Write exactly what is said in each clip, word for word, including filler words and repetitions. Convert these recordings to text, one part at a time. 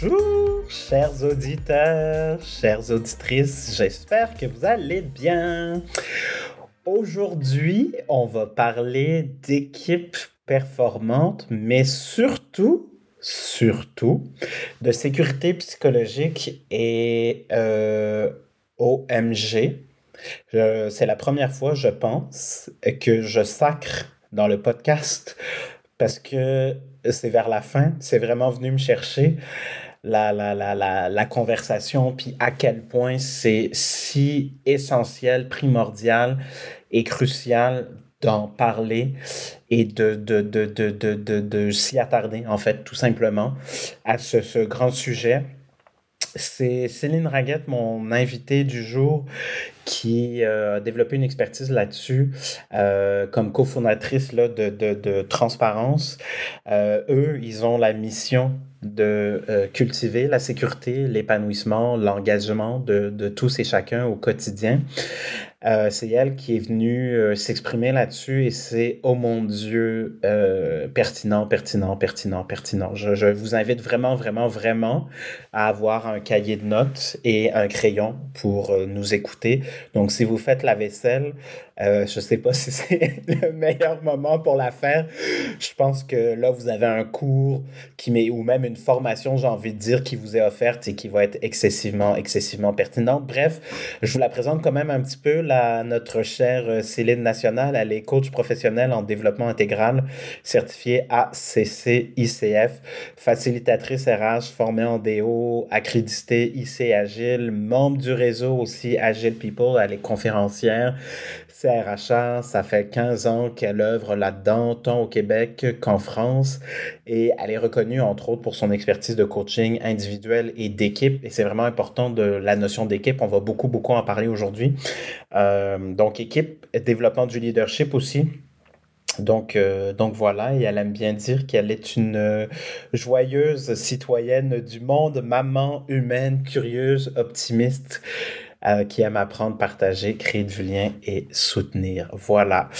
Bonjour, chers auditeurs, chères auditrices, j'espère que vous allez bien. Aujourd'hui, on va parler d'équipe performante, mais surtout, surtout, de sécurité psychologique et euh, O M G. Je, c'est la première fois, je pense, que je sacre dans le podcast parce que c'est vers la fin, c'est vraiment venu me chercher la, la, la, la, la conversation, puis à quel point c'est si essentiel, primordial et crucial d'en parler et de, de, de, de, de, de, de s'y attarder, en fait, tout simplement, à ce, ce grand sujet. C'est Céline Raguette, mon invitée du jour, qui euh, a développé une expertise là-dessus euh, comme cofondatrice là, de, de, de TranZparence. Euh, eux, ils ont la mission de euh, cultiver la sécurité, l'épanouissement, l'engagement de, de tous et chacun au quotidien. Euh, c'est elle qui est venue euh, s'exprimer là-dessus et c'est, oh mon Dieu, euh, pertinent, pertinent, pertinent, pertinent. Je, je vous invite vraiment, vraiment, vraiment à avoir un cahier de notes et un crayon pour euh, nous écouter. Donc, si vous faites la vaisselle, euh, je ne sais pas si c'est le meilleur moment pour la faire. Je pense que là, vous avez un cours qui met, ou même une formation, j'ai envie de dire, qui vous est offerte et qui va être excessivement, excessivement pertinente. Bref, je vous la présente quand même un petit peu. À notre chère Céline Nationale, elle est coach professionnelle en développement intégral, certifiée A C C I C F, facilitatrice R H, formée en D O, accréditée I C Agile, membre du réseau aussi Agile People, elle est conférencière C R H A, ça fait quinze ans qu'elle œuvre là-dedans, tant au Québec qu'en France, et elle est reconnue entre autres pour son expertise de coaching individuel et d'équipe, et c'est vraiment important de la notion d'équipe, on va beaucoup beaucoup en parler aujourd'hui. Euh, donc équipe, développement du leadership aussi, donc, euh, donc voilà, et elle aime bien dire qu'elle est une joyeuse citoyenne du monde, maman humaine, curieuse, optimiste, euh, qui aime apprendre, partager, créer du lien et soutenir, voilà.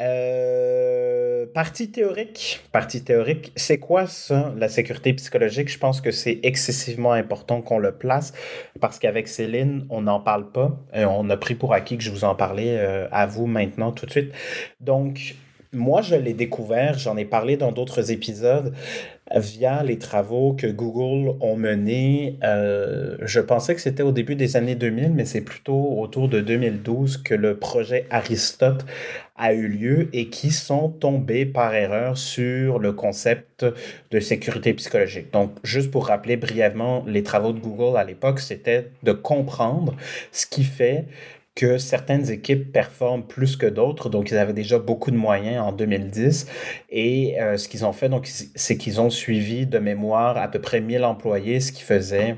Euh, partie théorique, partie théorique, c'est quoi ça, la sécurité psychologique? Je pense que c'est excessivement important qu'on le place parce qu'avec Céline, on n'en parle pas. Et on a pris pour acquis que je vous en parlais euh, à vous maintenant tout de suite. Donc, moi, je l'ai découvert, j'en ai parlé dans d'autres épisodes via les travaux que Google ont menés. Euh, je pensais que c'était au début des années deux mille, mais c'est plutôt autour de deux mille douze que le projet Aristote a eu lieu et qui sont tombés par erreur sur le concept de sécurité psychologique. Donc, juste pour rappeler brièvement, les travaux de Google à l'époque, c'était de comprendre ce qui fait que certaines équipes performent plus que d'autres. Donc, ils avaient déjà beaucoup de moyens en deux mille dix. Et euh, ce qu'ils ont fait, donc, c'est qu'ils ont suivi de mémoire à peu près mille employés, ce qui faisait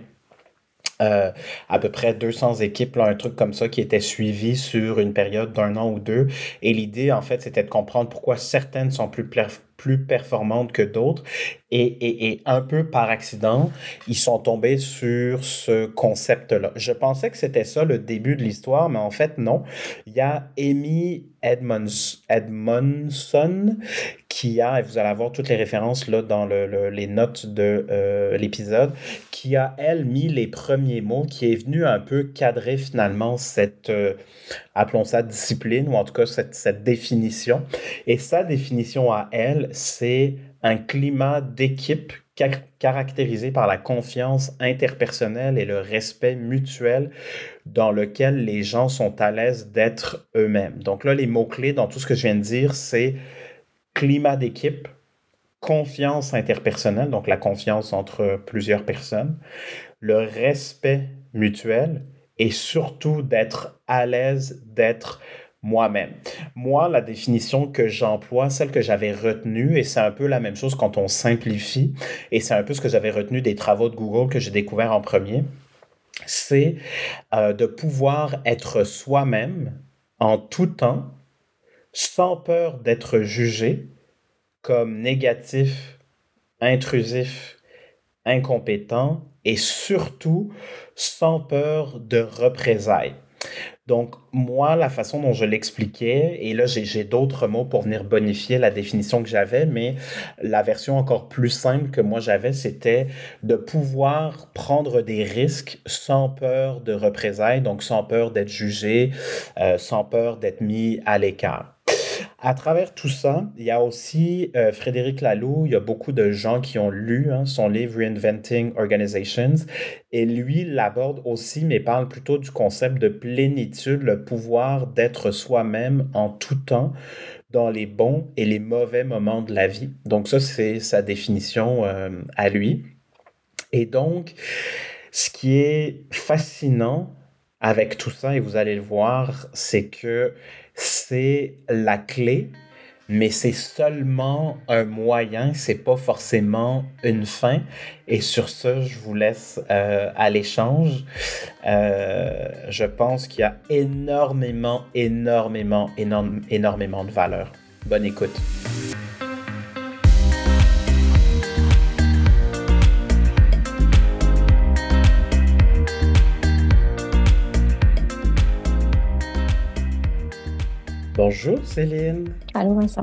Euh, à peu près deux cents équipes, là, un truc comme ça qui était suivi sur une période d'un an ou deux. Et l'idée, en fait, c'était de comprendre pourquoi certaines sont plus, perf- plus performantes que d'autres. Et, et, et un peu par accident, ils sont tombés sur ce concept-là. Je pensais que c'était ça le début de l'histoire, mais en fait, non. Il y a Amy Edmonds- Edmondson qui a, et vous allez avoir toutes les références là, dans le, le, les notes de euh, l'épisode, qui a, elle, mis les premiers mots, qui est venue un peu cadrer finalement cette, euh, appelons ça discipline, ou en tout cas cette, cette définition. Et sa définition à elle, c'est un climat d'équipe caractérisé par la confiance interpersonnelle et le respect mutuel dans lequel les gens sont à l'aise d'être eux-mêmes. Donc là, les mots-clés dans tout ce que je viens de dire, c'est climat d'équipe, confiance interpersonnelle, donc la confiance entre plusieurs personnes, le respect mutuel et surtout d'être à l'aise d'être moi-même. Moi, la définition que j'emploie, celle que j'avais retenue, et c'est un peu la même chose quand on simplifie, et c'est un peu ce que j'avais retenu des travaux de Google que j'ai découvert en premier, c'est euh, de pouvoir être soi-même en tout temps, sans peur d'être jugé comme négatif, intrusif, incompétent, et surtout sans peur de représailles. Donc, moi, la façon dont je l'expliquais, et là, j'ai, j'ai d'autres mots pour venir bonifier la définition que j'avais, mais la version encore plus simple que moi j'avais, c'était de pouvoir prendre des risques sans peur de représailles, donc sans peur d'être jugé, euh, sans peur d'être mis à l'écart. À travers tout ça, il y a aussi euh, Frédéric Laloux, il y a beaucoup de gens qui ont lu hein, son livre « Reinventing Organizations » et lui l'aborde aussi, mais parle plutôt du concept de plénitude, le pouvoir d'être soi-même en tout temps, dans les bons et les mauvais moments de la vie. Donc ça, c'est sa définition euh, à lui. Et donc, ce qui est fascinant avec tout ça, et vous allez le voir, c'est que c'est la clé, mais c'est seulement un moyen, c'est pas forcément une fin. Et sur ce, je vous laisse euh, à l'échange. Euh, je pense qu'il y a énormément, énormément, énorme, énormément de valeur. Bonne écoute. Bonjour Céline. Allô Vincent.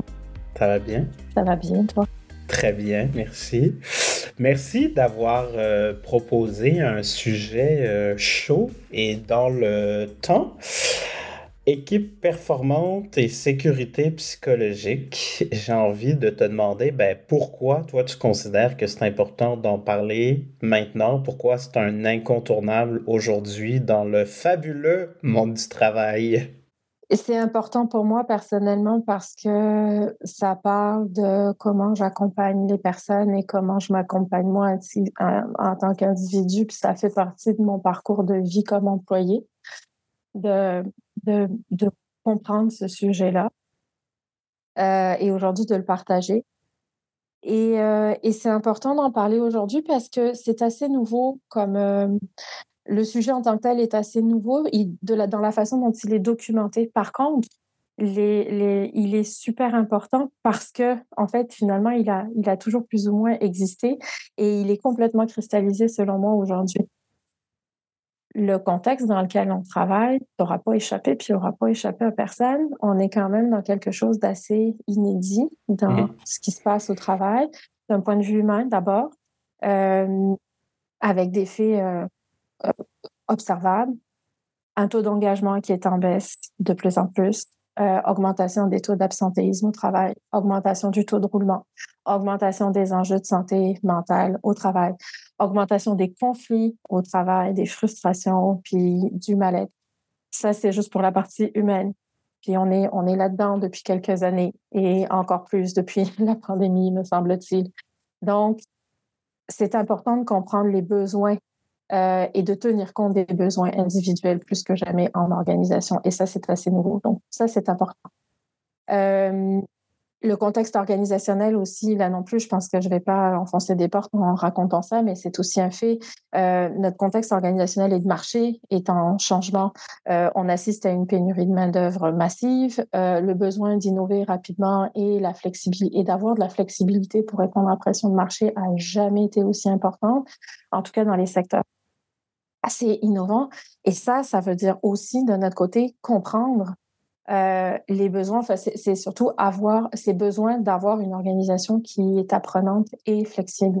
Ça va bien? Ça va bien, toi? Très bien, merci. Merci d'avoir euh, proposé un sujet euh, chaud et dans le temps. Équipe performante et sécurité psychologique, j'ai envie de te demander ben, pourquoi toi tu considères que c'est important d'en parler maintenant, pourquoi c'est un incontournable aujourd'hui dans le fabuleux monde du travail? C'est important pour moi personnellement parce que ça parle de comment j'accompagne les personnes et comment je m'accompagne moi en tant qu'individu. Puis ça fait partie de mon parcours de vie comme employée, de, de, de comprendre ce sujet-là euh, et aujourd'hui de le partager. Et, euh, et c'est important d'en parler aujourd'hui parce que c'est assez nouveau comme... Euh, Le sujet en tant que tel est assez nouveau il, de la, dans la façon dont il est documenté. Par contre, les, les, il est super important parce que, en fait, finalement, il a, il a toujours plus ou moins existé et il est complètement cristallisé, selon moi, aujourd'hui. Le contexte dans lequel on travaille n'aura pas échappé, puis n'aura pas échappé à personne. On est quand même dans quelque chose d'assez inédit dans mmh. ce qui se passe au travail, d'un point de vue humain d'abord, euh, avec des faits... Euh, observable, un taux d'engagement qui est en baisse de plus en plus, euh, augmentation des taux d'absentéisme au travail, augmentation du taux de roulement, augmentation des enjeux de santé mentale au travail, augmentation des conflits au travail, des frustrations, puis du mal-être. Ça, c'est juste pour la partie humaine. Puis on est, on est là-dedans depuis quelques années et encore plus depuis la pandémie, me semble-t-il. Donc, c'est important de comprendre les besoins Euh, et de tenir compte des besoins individuels plus que jamais en organisation. Et ça, c'est assez nouveau. Donc, ça, c'est important. Euh, le contexte organisationnel aussi, là non plus, je pense que je ne vais pas enfoncer des portes en racontant ça, mais c'est aussi un fait. Euh, notre contexte organisationnel et de marché est en changement. Euh, on assiste à une pénurie de main-d'œuvre massive, euh, le besoin d'innover rapidement et, la flexibil- et d'avoir de la flexibilité pour répondre à la pression de marché a jamais été aussi importante, en tout cas dans les secteurs assez innovant. Et ça, ça veut dire aussi, de notre côté, comprendre euh, les besoins. Enfin, c'est, c'est surtout avoir ces besoins d'avoir une organisation qui est apprenante et flexible.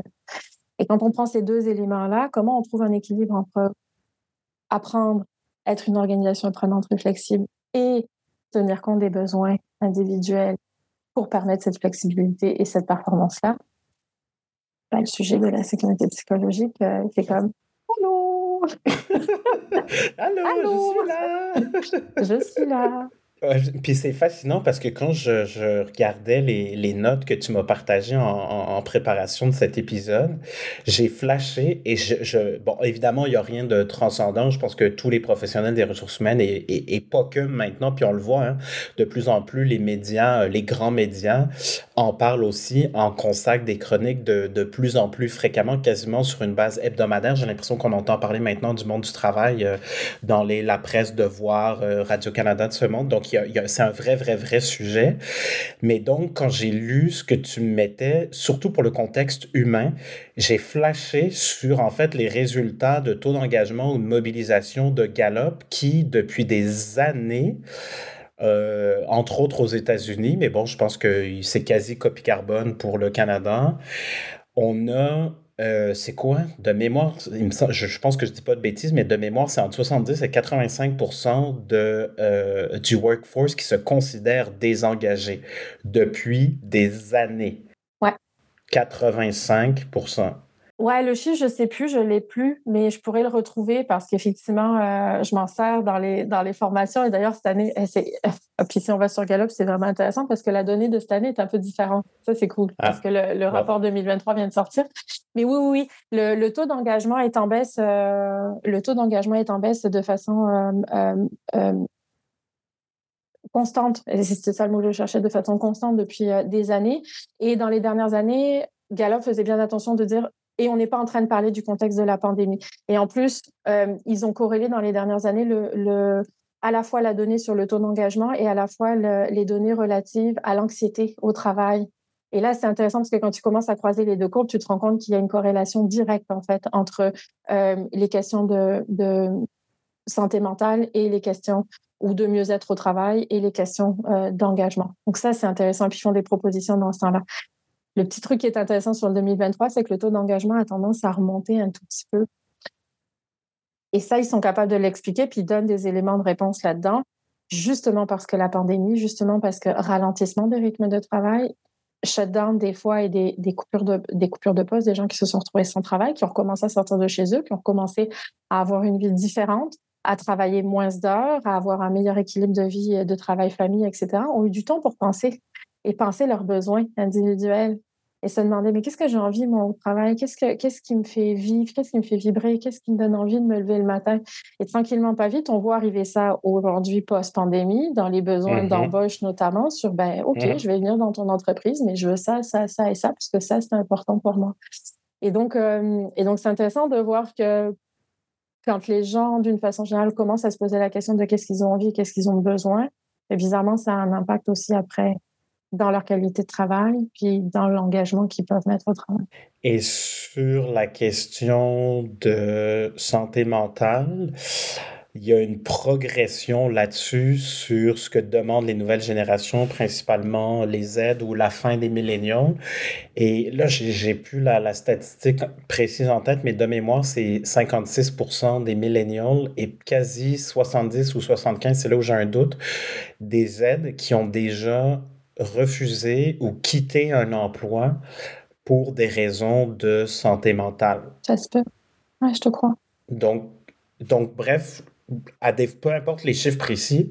Et quand on prend ces deux éléments-là, comment on trouve un équilibre entre apprendre, être une organisation apprenante et flexible et tenir compte des besoins individuels pour permettre cette flexibilité et cette performance-là? Ben, le sujet de la sécurité psychologique, euh, c'est comme « Allô !» Allô, Allô, je suis là. Je suis là. Puis c'est fascinant parce que quand je, je regardais les, les notes que tu m'as partagées en, en préparation de cet épisode, j'ai flashé et je... je bon, évidemment, il n'y a rien de transcendant. Je pense que tous les professionnels des ressources humaines et, et, et pas que maintenant, puis on le voit, hein, de plus en plus, les médias, les grands médias en parlent aussi, en consacrent des chroniques de, de plus en plus fréquemment, quasiment sur une base hebdomadaire. J'ai l'impression qu'on entend parler maintenant du monde du travail euh, dans les, la presse, Devoir, euh, Radio-Canada de ce monde. Donc, donc, il y a, il y a, c'est un vrai, vrai, vrai sujet. Mais donc, quand j'ai lu ce que tu mettais, surtout pour le contexte humain, j'ai flashé sur, en fait, les résultats de taux d'engagement ou de mobilisation de Gallup qui, depuis des années... Euh, entre autres aux États-Unis, mais bon, je pense que c'est quasi copie carbone pour le Canada. On a, euh, c'est quoi? De mémoire, il me semble, je, je pense que je ne dis pas de bêtises, mais de mémoire, c'est entre soixante-dix et quatre-vingt-cinq pour cent de, euh, du workforce qui se considère désengagé depuis des années. Ouais. quatre-vingt-cinq pour cent. Ouais, le chiffre, je sais plus, je l'ai plus, mais je pourrais le retrouver parce qu'effectivement, euh, je m'en sers dans les dans les formations. Et d'ailleurs, cette année, c'est... puis si on va sur Gallup, c'est vraiment intéressant parce que la donnée de cette année est un peu différente. Ça, c'est cool ah, parce que le, le rapport ouais. deux mille vingt-trois vient de sortir. Mais oui, oui, oui, le, le taux d'engagement est en baisse. Euh, le taux d'engagement est en baisse de façon euh, euh, euh, constante. Et c'est ça le mot que je cherchais, de façon constante depuis euh, des années. Et dans les dernières années, Gallup faisait bien attention de dire. Et on n'est pas en train de parler du contexte de la pandémie. Et en plus, euh, ils ont corrélé dans les dernières années le, le, à la fois la donnée sur le taux d'engagement et à la fois le, les données relatives à l'anxiété au travail. Et là, c'est intéressant parce que quand tu commences à croiser les deux courbes, tu te rends compte qu'il y a une corrélation directe en fait entre euh, les questions de, de santé mentale et les questions ou de mieux-être au travail et les questions euh, d'engagement. Donc ça, c'est intéressant. Et puis, ils font des propositions dans ce temps-là. Le petit truc qui est intéressant sur le deux mille vingt-trois, c'est que le taux d'engagement a tendance à remonter un tout petit peu. Et ça, ils sont capables de l'expliquer, puis ils donnent des éléments de réponse là-dedans, justement parce que la pandémie, justement parce que ralentissement des rythmes de travail, shutdown des fois et des, des coupures de, des coupures de poste, des gens qui se sont retrouvés sans travail, qui ont commencé à sortir de chez eux, qui ont commencé à avoir une vie différente, à travailler moins d'heures, à avoir un meilleur équilibre de vie, de travail-famille, et cetera, ont eu du temps pour penser. Et penser leurs besoins individuels et se demander, mais qu'est-ce que j'ai envie, moi, au travail? Qu'est-ce, que, qu'est-ce qui me fait vivre? Qu'est-ce qui me fait vibrer? Qu'est-ce qui me donne envie de me lever le matin? Et tranquillement, pas vite, on voit arriver ça aujourd'hui, post-pandémie, dans les besoins mm-hmm. d'embauche notamment, sur, ben, OK, mm-hmm. je vais venir dans ton entreprise, mais je veux ça, ça, ça et ça, parce que ça, c'est important pour moi. Et donc, euh, et donc c'est intéressant de voir que quand les gens, d'une façon générale, commencent à se poser la question de qu'est-ce qu'ils ont envie, qu'est-ce qu'ils ont besoin, et bizarrement, ça a un impact aussi après dans leur qualité de travail, puis dans l'engagement qu'ils peuvent mettre au travail. Et sur la question de santé mentale, il y a une progression là-dessus sur ce que demandent les nouvelles générations, principalement les aides ou la fin des milléniaux. Et là, j'ai, j'ai plus la, la statistique précise en tête, mais de mémoire, c'est cinquante-six pour cent des milléniaux et quasi soixante-dix ou soixante-quinze, c'est là où j'ai un doute, des aides qui ont déjà refuser ou quitter un emploi pour des raisons de santé mentale. Ça se peut. Oui, je te crois. Donc, donc bref, à des, peu importe les chiffres précis,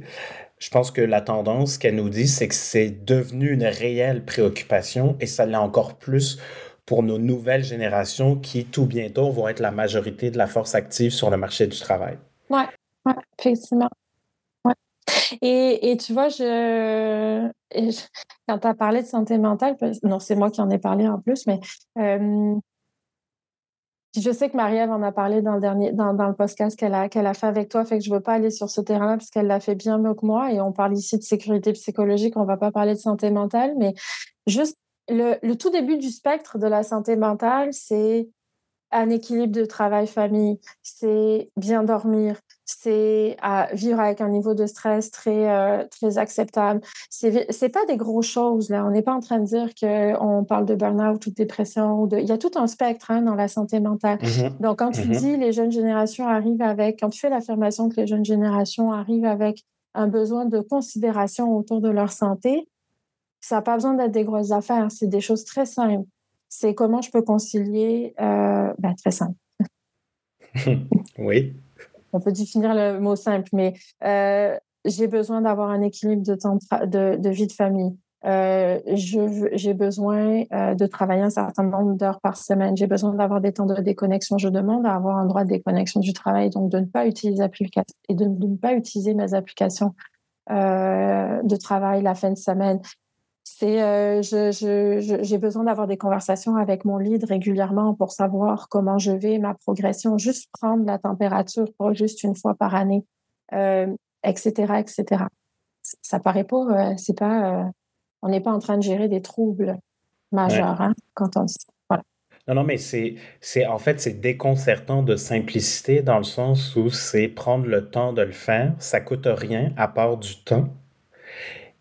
je pense que la tendance qu'elle nous dit, c'est que c'est devenu une réelle préoccupation et ça l'est encore plus pour nos nouvelles générations qui, tout bientôt, vont être la majorité de la force active sur le marché du travail. Oui, ouais, effectivement. Et, et tu vois, je, je, quand tu as parlé de santé mentale, non, c'est moi qui en ai parlé en plus, mais euh, je sais que Marie-Ève en a parlé dans le, dernier, dans, dans le podcast qu'elle a, qu'elle a fait avec toi, fait que je ne veux pas aller sur ce terrain-là parce qu'elle l'a fait bien mieux que moi et on parle ici de sécurité psychologique, on ne va pas parler de santé mentale, mais juste le, le tout début du spectre de la santé mentale, c'est un équilibre de travail-famille, c'est bien dormir, c'est à vivre avec un niveau de stress très, euh, très acceptable. C'est, c'est pas des grosses choses, là. On n'est pas en train de dire qu'on parle de burn-out ou de dépression. Ou de... Il y a tout un spectre hein, dans la santé mentale. Mm-hmm. Donc, quand tu mm-hmm. dis les jeunes générations arrivent avec... Quand tu fais l'affirmation que les jeunes générations arrivent avec un besoin de considération autour de leur santé, ça n'a pas besoin d'être des grosses affaires. C'est des choses très simples. C'est comment je peux concilier... Euh... Ben, très simple. Oui. On peut définir le mot simple, mais euh, j'ai besoin d'avoir un équilibre de, temps de, tra- de, de vie de famille. Euh, je, j'ai besoin euh, de travailler un certain nombre d'heures par semaine. J'ai besoin d'avoir des temps de déconnexion. Je demande à avoir un droit de déconnexion du travail, donc de ne pas utiliser, applica- et de, de ne pas utiliser mes applications euh, de travail la fin de semaine. C'est, euh, je, je, je, j'ai besoin d'avoir des conversations avec mon lead régulièrement pour savoir comment je vais, ma progression, juste prendre la température, pas juste une fois par année, euh, et cetera, et cetera. ça paraît pas, euh, c'est pas, euh, on n'est pas en train de gérer des troubles majeurs, ouais. hein, quand on dit ça. Voilà. Non, non, mais c'est, c'est, en fait, c'est déconcertant de simplicité dans le sens où c'est prendre le temps de le faire, ça coûte rien à part du temps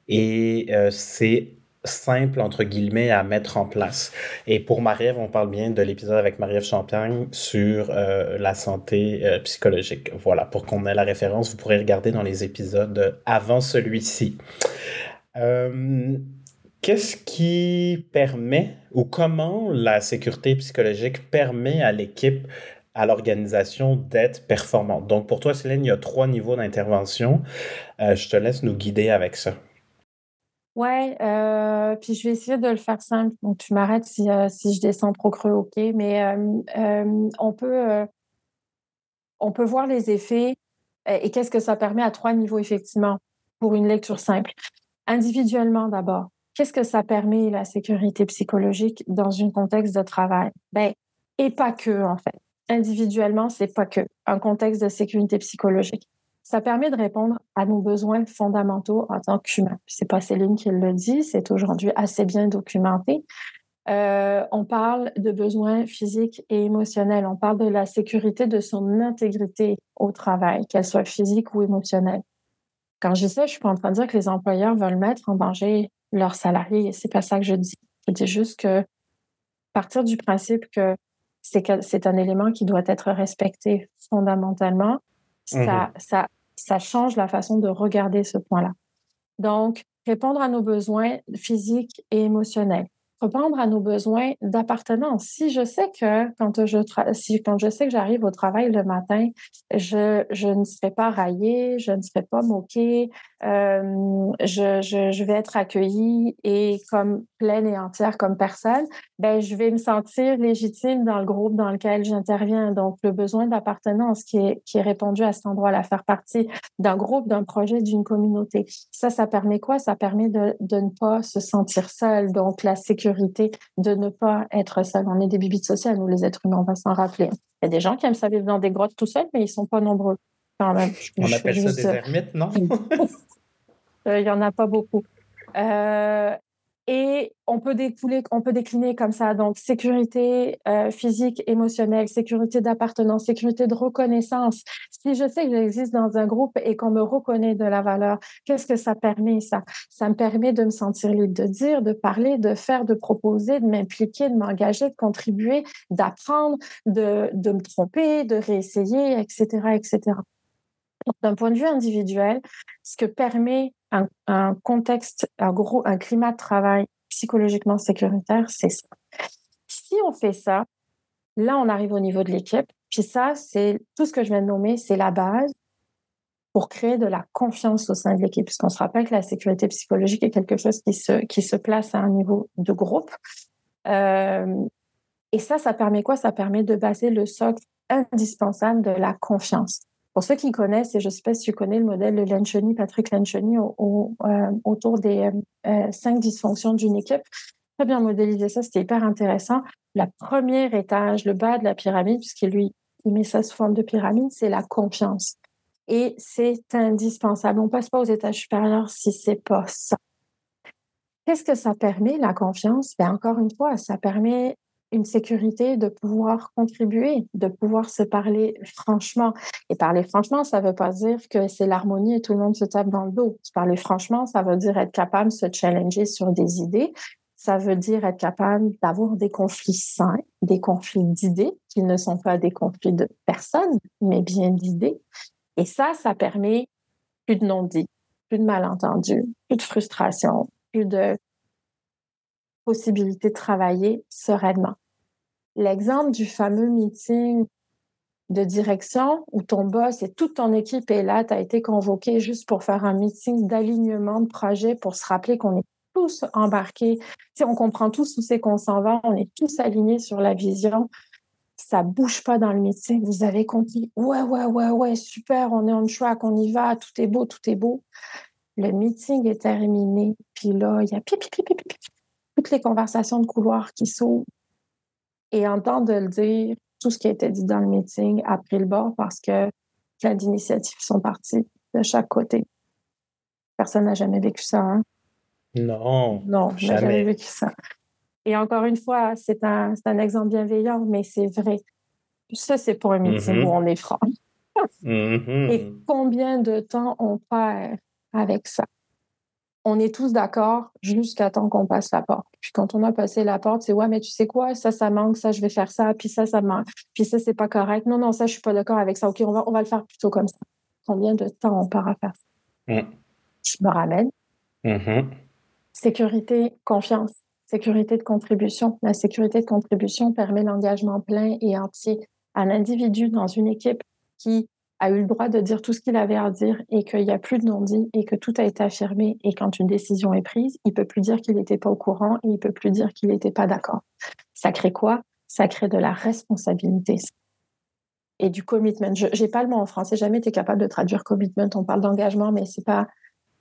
et euh, c'est simple, entre guillemets, à mettre en place. Et pour Marie-Ève, on parle bien de l'épisode avec Marie-Ève Champagne sur euh, la santé euh, psychologique. Voilà, pour qu'on ait la référence, vous pourrez regarder dans les épisodes avant celui-ci. Euh, qu'est-ce qui permet ou comment la sécurité psychologique permet à l'équipe, à l'organisation d'être performante? Donc, pour toi, Céline, il y a trois niveaux d'intervention. Euh, je te laisse nous guider avec ça. Oui, euh, puis je vais essayer de le faire simple. Donc, tu m'arrêtes si, euh, si je descends trop creux, OK. Mais euh, euh, on, peut, euh, on peut voir les effets euh, et qu'est-ce que ça permet à trois niveaux, effectivement, pour une lecture simple. Individuellement, d'abord, qu'est-ce que ça permet, la sécurité psychologique, dans un contexte de travail? Bien, et pas que, en fait. Individuellement, c'est pas que un contexte de sécurité psychologique. Ça permet de répondre à nos besoins fondamentaux en tant qu'humains. C'est pas Céline qui le dit, c'est aujourd'hui assez bien documenté. Euh, on parle de besoins physiques et émotionnels. On parle de la sécurité de son intégrité au travail, qu'elle soit physique ou émotionnelle. Quand je dis ça, je suis pas en train de dire que les employeurs veulent mettre en danger leurs salariés. C'est pas ça que je dis. Je dis juste que partir du principe que c'est, que c'est un élément qui doit être respecté fondamentalement, ça, mmh. ça Ça change la façon de regarder ce point-là. Donc, répondre à nos besoins physiques et émotionnels. Répondre à nos besoins d'appartenance. Si je sais que quand je, tra- si, quand je sais que j'arrive au travail le matin, je, je ne serai pas raillée, je ne serai pas moquée, euh, je, je, je vais être accueillie et comme pleine et entière comme personne, ben, je vais me sentir légitime dans le groupe dans lequel j'interviens. Donc, le besoin d'appartenance qui est, qui est répondu à cet endroit-là, faire partie d'un groupe, d'un projet, d'une communauté. Ça, ça permet quoi? Ça permet de, de ne pas se sentir seul. Donc, la sécurité de ne pas être seul. On est des bibites sociales, nous, les êtres humains, on va s'en rappeler. Il y a des gens qui aiment ça vivre dans des grottes tout seuls, mais ils ne sont pas nombreux. Quand même, je, on je appelle ça juste... des ermites, non? Il n'y en a pas beaucoup. Euh, et on peut, découler, on peut décliner comme ça. Donc, sécurité euh, physique, émotionnelle, sécurité d'appartenance, sécurité de reconnaissance. Si je sais que j'existe dans un groupe et qu'on me reconnaît de la valeur, qu'est-ce que ça permet, ça? Ça me permet de me sentir libre de dire, de parler, de faire, de proposer, de m'impliquer, de m'engager, de contribuer, d'apprendre, de, de me tromper, de réessayer, et cetera, et cetera. D'un point de vue individuel, ce que permet un, un contexte, un, gros, un climat de travail psychologiquement sécuritaire, c'est ça. Si on fait ça, là, on arrive au niveau de l'équipe. Puis ça, c'est tout ce que je viens de nommer, c'est la base pour créer de la confiance au sein de l'équipe. Puisqu'on se rappelle que la sécurité psychologique est quelque chose qui se, qui se place à un niveau de groupe. Euh, et ça, ça permet quoi? Ça permet de baser le socle indispensable de la confiance. Pour ceux qui connaissent, et je ne sais pas si tu connais le modèle de Lencioni, Patrick Lencioni, au, au, euh, autour des euh, cinq dysfonctions d'une équipe, très bien modélisé ça, c'était hyper intéressant. Le premier étage, le bas de la pyramide, puisqu'il lui il met ça sous forme de pyramide, c'est la confiance. Et c'est indispensable. On ne passe pas aux étages supérieurs si ce n'est pas ça. Qu'est-ce que ça permet, la confiance? Ben, encore une fois, ça permet une sécurité de pouvoir contribuer, de pouvoir se parler franchement. Et parler franchement, ça ne veut pas dire que c'est l'harmonie et tout le monde se tape dans le dos. Parler franchement, ça veut dire être capable de se challenger sur des idées. Ça veut dire être capable d'avoir des conflits sains, des conflits d'idées, qui ne sont pas des conflits de personnes, mais bien d'idées. Et ça, ça permet plus de non-dits, plus de malentendus, plus de frustration, plus de possibilité de travailler sereinement. L'exemple du fameux meeting de direction où ton boss et toute ton équipe est là, tu as été convoqué juste pour faire un meeting d'alignement de projet pour se rappeler qu'on est tous embarqués, si on comprend tous où c'est qu'on s'en va, on est tous alignés sur la vision, ça bouge pas dans le meeting, vous avez compris, ouais, ouais, ouais, ouais, super, on est on track, on y va, tout est beau, tout est beau. Le meeting est terminé, puis là, il y a pip, pip, pip, pip, pip, toutes les conversations de couloir qui s'ouvrent, et en temps de le dire, tout ce qui a été dit dans le meeting a pris le bord parce que plein d'initiatives sont parties de chaque côté. Personne n'a jamais vécu ça. Hein? Non, non, jamais. N'a jamais vécu ça. Et encore une fois, c'est un, c'est un exemple bienveillant, mais c'est vrai. Ça, c'est pour un métier mm-hmm. où on est franc. mm-hmm. Et combien de temps on perd avec ça? On est tous d'accord jusqu'à temps qu'on passe la porte. Puis quand on a passé la porte, c'est « Ouais, mais tu sais quoi? Ça, ça manque. Ça, je vais faire ça. Puis ça, ça manque. Puis ça, c'est pas correct. Non, non, ça, je suis pas d'accord avec ça. OK, on va, on va le faire plutôt comme ça. » Combien de temps on part à faire ça? Mm. Je me ramène. Mm-hmm. Sécurité, confiance. Sécurité de contribution. La sécurité de contribution permet l'engagement plein et entier à l'individu dans une équipe qui a eu le droit de dire tout ce qu'il avait à dire et qu'il n'y a plus de non-dit et que tout a été affirmé. Et quand une décision est prise, il ne peut plus dire qu'il n'était pas au courant et il ne peut plus dire qu'il n'était pas d'accord. Ça crée quoi? Ça crée de la responsabilité et du commitment. Je n'ai pas le mot en français, j'ai jamais été capable de traduire commitment. On parle d'engagement, mais c'est pas...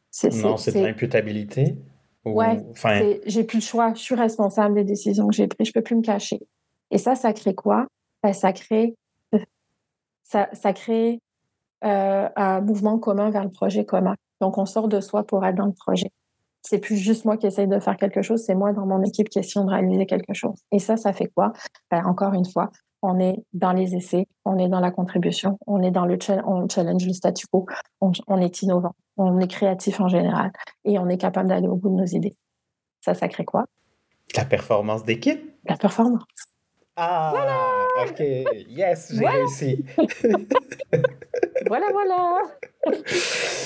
C'est, non, c'est, c'est de l'imputabilité. Ou... Oui, enfin... j'ai plus le choix. Je suis responsable des décisions que j'ai prises. Je ne peux plus me cacher. Et ça, ça crée quoi? Ben, ça crée... Ça, ça crée... Euh, un mouvement commun vers le projet commun. Donc, on sort de soi pour être dans le projet. C'est plus juste moi qui essaye de faire quelque chose, c'est moi dans mon équipe qui essaye de réaliser quelque chose. Et ça, ça fait quoi? Ben, encore une fois, on est dans les essais, on est dans la contribution, on est dans le ch- on challenge le statu quo, on, on est innovant, on est créatif en général et on est capable d'aller au bout de nos idées. Ça, ça crée quoi? La performance d'équipe? La performance. Ah, voilà! OK. Yes, j'ai voilà. réussi. Voilà, voilà.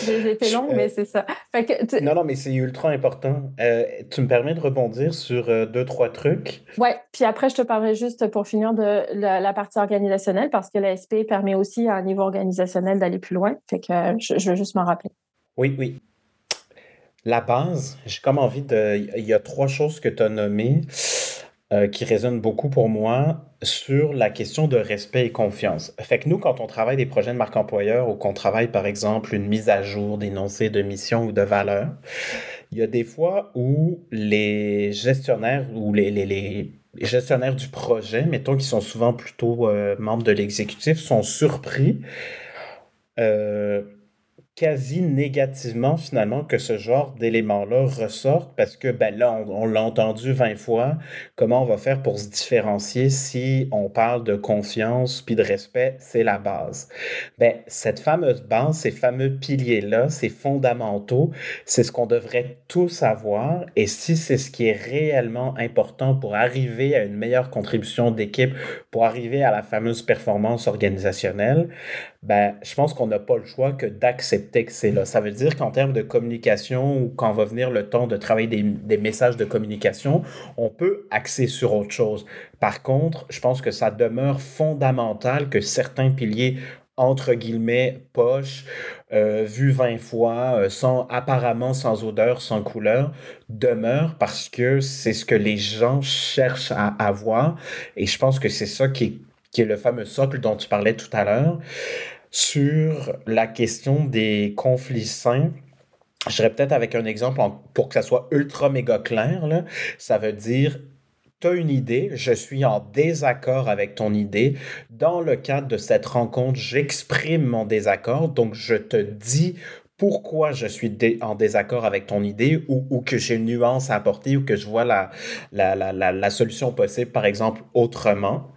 J'ai été longue, mais c'est ça. Fait que tu... Non, non, mais c'est ultra important. Euh, tu me permets de rebondir sur euh, deux, trois trucs? Oui, puis après, je te parlerai juste pour finir de la, la partie organisationnelle parce que la S P permet aussi à un niveau organisationnel d'aller plus loin. Fait que euh, je, je veux juste m'en rappeler. Oui, oui. La base, j'ai comme envie de... Il y a trois choses que tu as nommées. Euh, qui résonne beaucoup pour moi sur la question de respect et confiance. Fait que nous, quand on travaille des projets de marque employeur ou qu'on travaille, par exemple, une mise à jour d'énoncés de mission ou de valeur, il y a des fois où les gestionnaires ou les, les, les gestionnaires du projet, mettons, qui sont souvent plutôt euh, membres de l'exécutif, sont surpris euh, quasi négativement, finalement, que ce genre d'éléments-là ressortent parce que, ben là, on, on l'a entendu vingt fois, comment on va faire pour se différencier si on parle de confiance puis de respect, c'est la base. Ben, cette fameuse base, ces fameux piliers-là, ces fondamentaux, c'est ce qu'on devrait tous avoir et si c'est ce qui est réellement important pour arriver à une meilleure contribution d'équipe, pour arriver à la fameuse performance organisationnelle, ben, je pense qu'on n'a pas le choix que d'accepter que c'est là. Ça veut dire qu'en termes de communication ou quand va venir le temps de travailler des, des messages de communication, on peut axer sur autre chose. Par contre, je pense que ça demeure fondamental que certains piliers entre guillemets, poche, euh, vu vingt fois, euh, sans, apparemment sans odeur, sans couleur, demeure parce que c'est ce que les gens cherchent à avoir. Et je pense que c'est ça qui est, qui est le fameux socle dont tu parlais tout à l'heure. Sur la question des conflits sains, je dirais peut-être avec un exemple en, pour que ça soit ultra méga clair, là, ça veut dire tu as une idée, je suis en désaccord avec ton idée. Dans le cadre de cette rencontre, j'exprime mon désaccord, donc je te dis pourquoi je suis dé- en désaccord avec ton idée ou, ou que j'ai une nuance à apporter ou que je vois la, la, la, la, la solution possible, par exemple, autrement.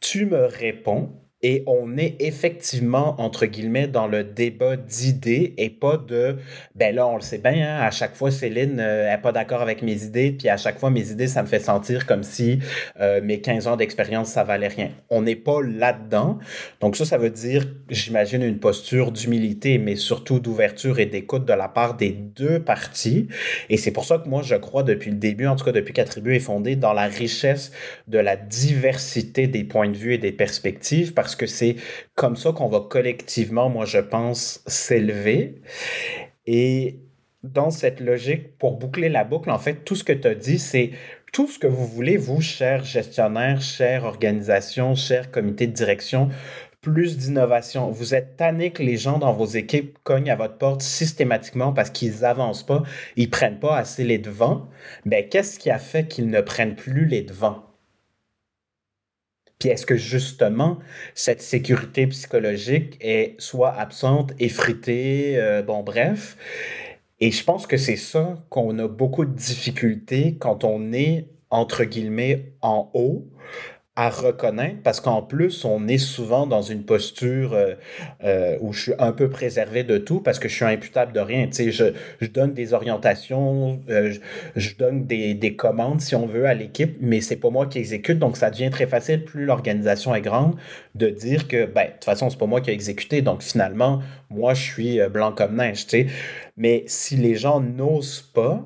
Tu me réponds. Et on est effectivement, entre guillemets, dans le débat d'idées et pas de, ben là, on le sait bien, hein, à chaque fois, Céline euh, n'est pas d'accord avec mes idées, puis à chaque fois, mes idées, ça me fait sentir comme si euh, mes quinze ans d'expérience, ça valait rien. On n'est pas là-dedans. Donc ça, ça veut dire, j'imagine, une posture d'humilité, mais surtout d'ouverture et d'écoute de la part des deux parties. Et c'est pour ça que moi, je crois depuis le début, en tout cas depuis qu'Attribut est fondé, dans la richesse de la diversité des points de vue et des perspectives, parce que c'est comme ça qu'on va collectivement, moi je pense, s'élever. Et dans cette logique, pour boucler la boucle, en fait, tout ce que tu as dit, c'est tout ce que vous voulez, vous, chers gestionnaires, chères organisations, chers comités de direction, plus d'innovation. Vous êtes tannés que les gens dans vos équipes cognent à votre porte systématiquement parce qu'ils n'avancent pas, ils ne prennent pas assez les devants. Mais qu'est-ce qui a fait qu'ils ne prennent plus les devants? Puis est-ce que justement, cette sécurité psychologique est soit absente, effritée, euh, bon bref, Et je pense que c'est ça qu'on a beaucoup de difficultés quand on est, entre guillemets, en haut, à reconnaître, parce qu'en plus, on est souvent dans une posture euh, euh, où je suis un peu préservé de tout parce que je suis imputable de rien. Tu sais, je, je donne des orientations, euh, je, je donne des, des commandes, si on veut, à l'équipe, mais c'est pas moi qui exécute. Donc, ça devient très facile, plus l'organisation est grande, de dire que, ben, de toute façon, c'est pas moi qui ai exécuté. Donc, finalement, moi, je suis blanc comme neige, tu sais. Mais si les gens n'osent pas,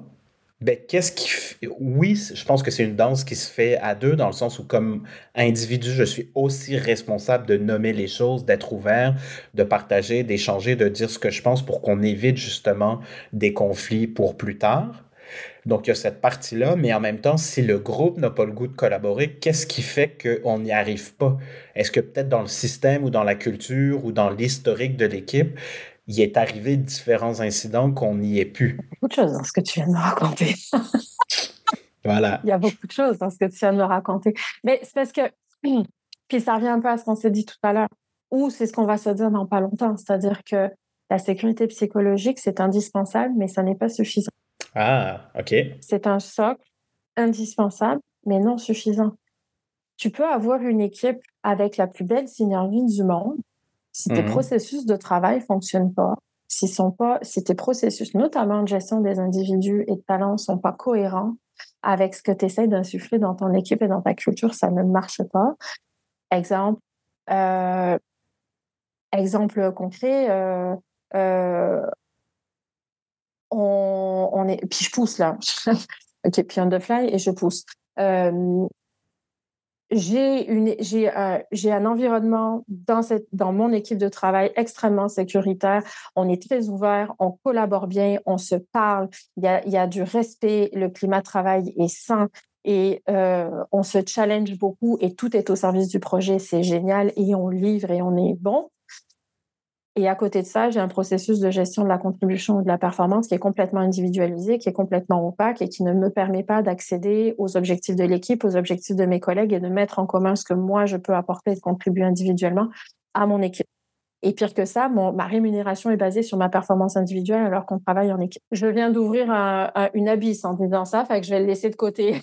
ben, qu'est-ce qui fait? Oui, je pense que c'est une danse qui se fait à deux, dans le sens où, comme individu, je suis aussi responsable de nommer les choses, d'être ouvert, de partager, d'échanger, de dire ce que je pense pour qu'on évite justement des conflits pour plus tard. Donc, il y a cette partie-là, mais en même temps, si le groupe n'a pas le goût de collaborer, qu'est-ce qui fait qu'on n'y arrive pas? Est-ce que peut-être dans le système ou dans la culture ou dans l'historique de l'équipe, il est arrivé différents incidents qu'on n'y ait pu. Il y a beaucoup de choses dans ce que tu viens de me raconter. Voilà. Il y a beaucoup de choses dans ce que tu viens de me raconter. Mais c'est parce que, puis ça revient un peu à ce qu'on s'est dit tout à l'heure, ou c'est ce qu'on va se dire dans pas longtemps, c'est-à-dire que la sécurité psychologique, c'est indispensable, mais ça n'est pas suffisant. Ah, OK. C'est un socle indispensable, mais non suffisant. Tu peux avoir une équipe avec la plus belle synergie du monde, si tes mmh. processus de travail ne fonctionnent pas, s'ils sont pas, si tes processus, notamment de gestion des individus et de talents, ne sont pas cohérents avec ce que tu essaies d'insuffler dans ton équipe et dans ta culture, ça ne marche pas. Exemple, euh, exemple concret, euh, euh, on, on est... Puis je pousse là. OK, puis on the fly et je pousse. Euh, J'ai, une, j'ai, un, j'ai un environnement dans, cette, dans mon équipe de travail extrêmement sécuritaire. On est très ouvert, on collabore bien, on se parle, il y a, il y a du respect, le climat de travail est sain et euh, on se challenge beaucoup et tout est au service du projet, c'est génial et on livre et on est bon. Et à côté de ça, j'ai un processus de gestion de la contribution ou de la performance qui est complètement individualisé, qui est complètement opaque et qui ne me permet pas d'accéder aux objectifs de l'équipe, aux objectifs de mes collègues et de mettre en commun ce que moi, je peux apporter et de contribuer individuellement à mon équipe. Et pire que ça, mon, ma rémunération est basée sur ma performance individuelle alors qu'on travaille en équipe. Je viens d'ouvrir un, un, une abysse en disant ça, fait que je vais le laisser de côté.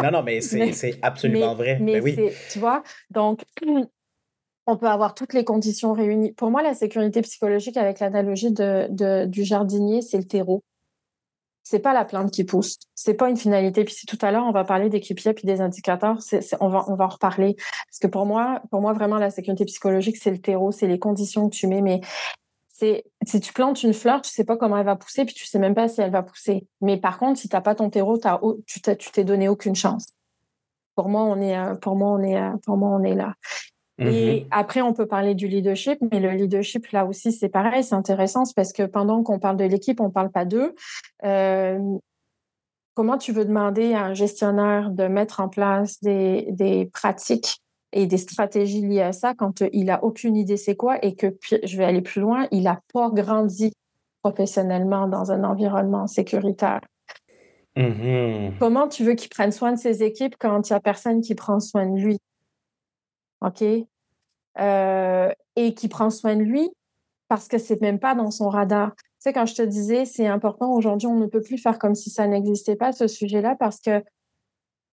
Non, non, mais c'est, mais, c'est absolument mais, vrai. Mais, mais oui. C'est, tu vois, donc... On peut avoir toutes les conditions réunies. Pour moi, la sécurité psychologique, avec l'analogie de, de, du jardinier, c'est le terreau. Ce n'est pas la plante qui pousse. Ce n'est pas une finalité. Puis si tout à l'heure, on va parler des critères puis des indicateurs, c'est, c'est, on, va, on va en reparler. Parce que pour moi, pour moi, vraiment, la sécurité psychologique, c'est le terreau, c'est les conditions que tu mets. Mais c'est, si tu plantes une fleur, tu ne sais pas comment elle va pousser puis tu ne sais même pas si elle va pousser. Mais par contre, si tu n'as pas ton terreau, t'as, tu, t'as, tu t'es donné aucune chance. Pour moi, on est, pour moi, on est, pour moi, on est là. Et après, on peut parler du leadership, mais le leadership, là aussi, c'est pareil, c'est intéressant, c'est parce que pendant qu'on parle de l'équipe, on ne parle pas d'eux. Euh, comment tu veux demander à un gestionnaire de mettre en place des, des pratiques et des stratégies liées à ça quand il n'a aucune idée c'est quoi et que, je vais aller plus loin, il n'a pas grandi professionnellement dans un environnement sécuritaire? Mmh. Comment tu veux qu'il prenne soin de ses équipes quand il n'y a personne qui prend soin de lui? OK? Euh, et qui prend soin de lui parce que c'est même pas dans son radar. Tu sais, quand je te disais, c'est important, aujourd'hui, on ne peut plus faire comme si ça n'existait pas, ce sujet-là, parce qu'il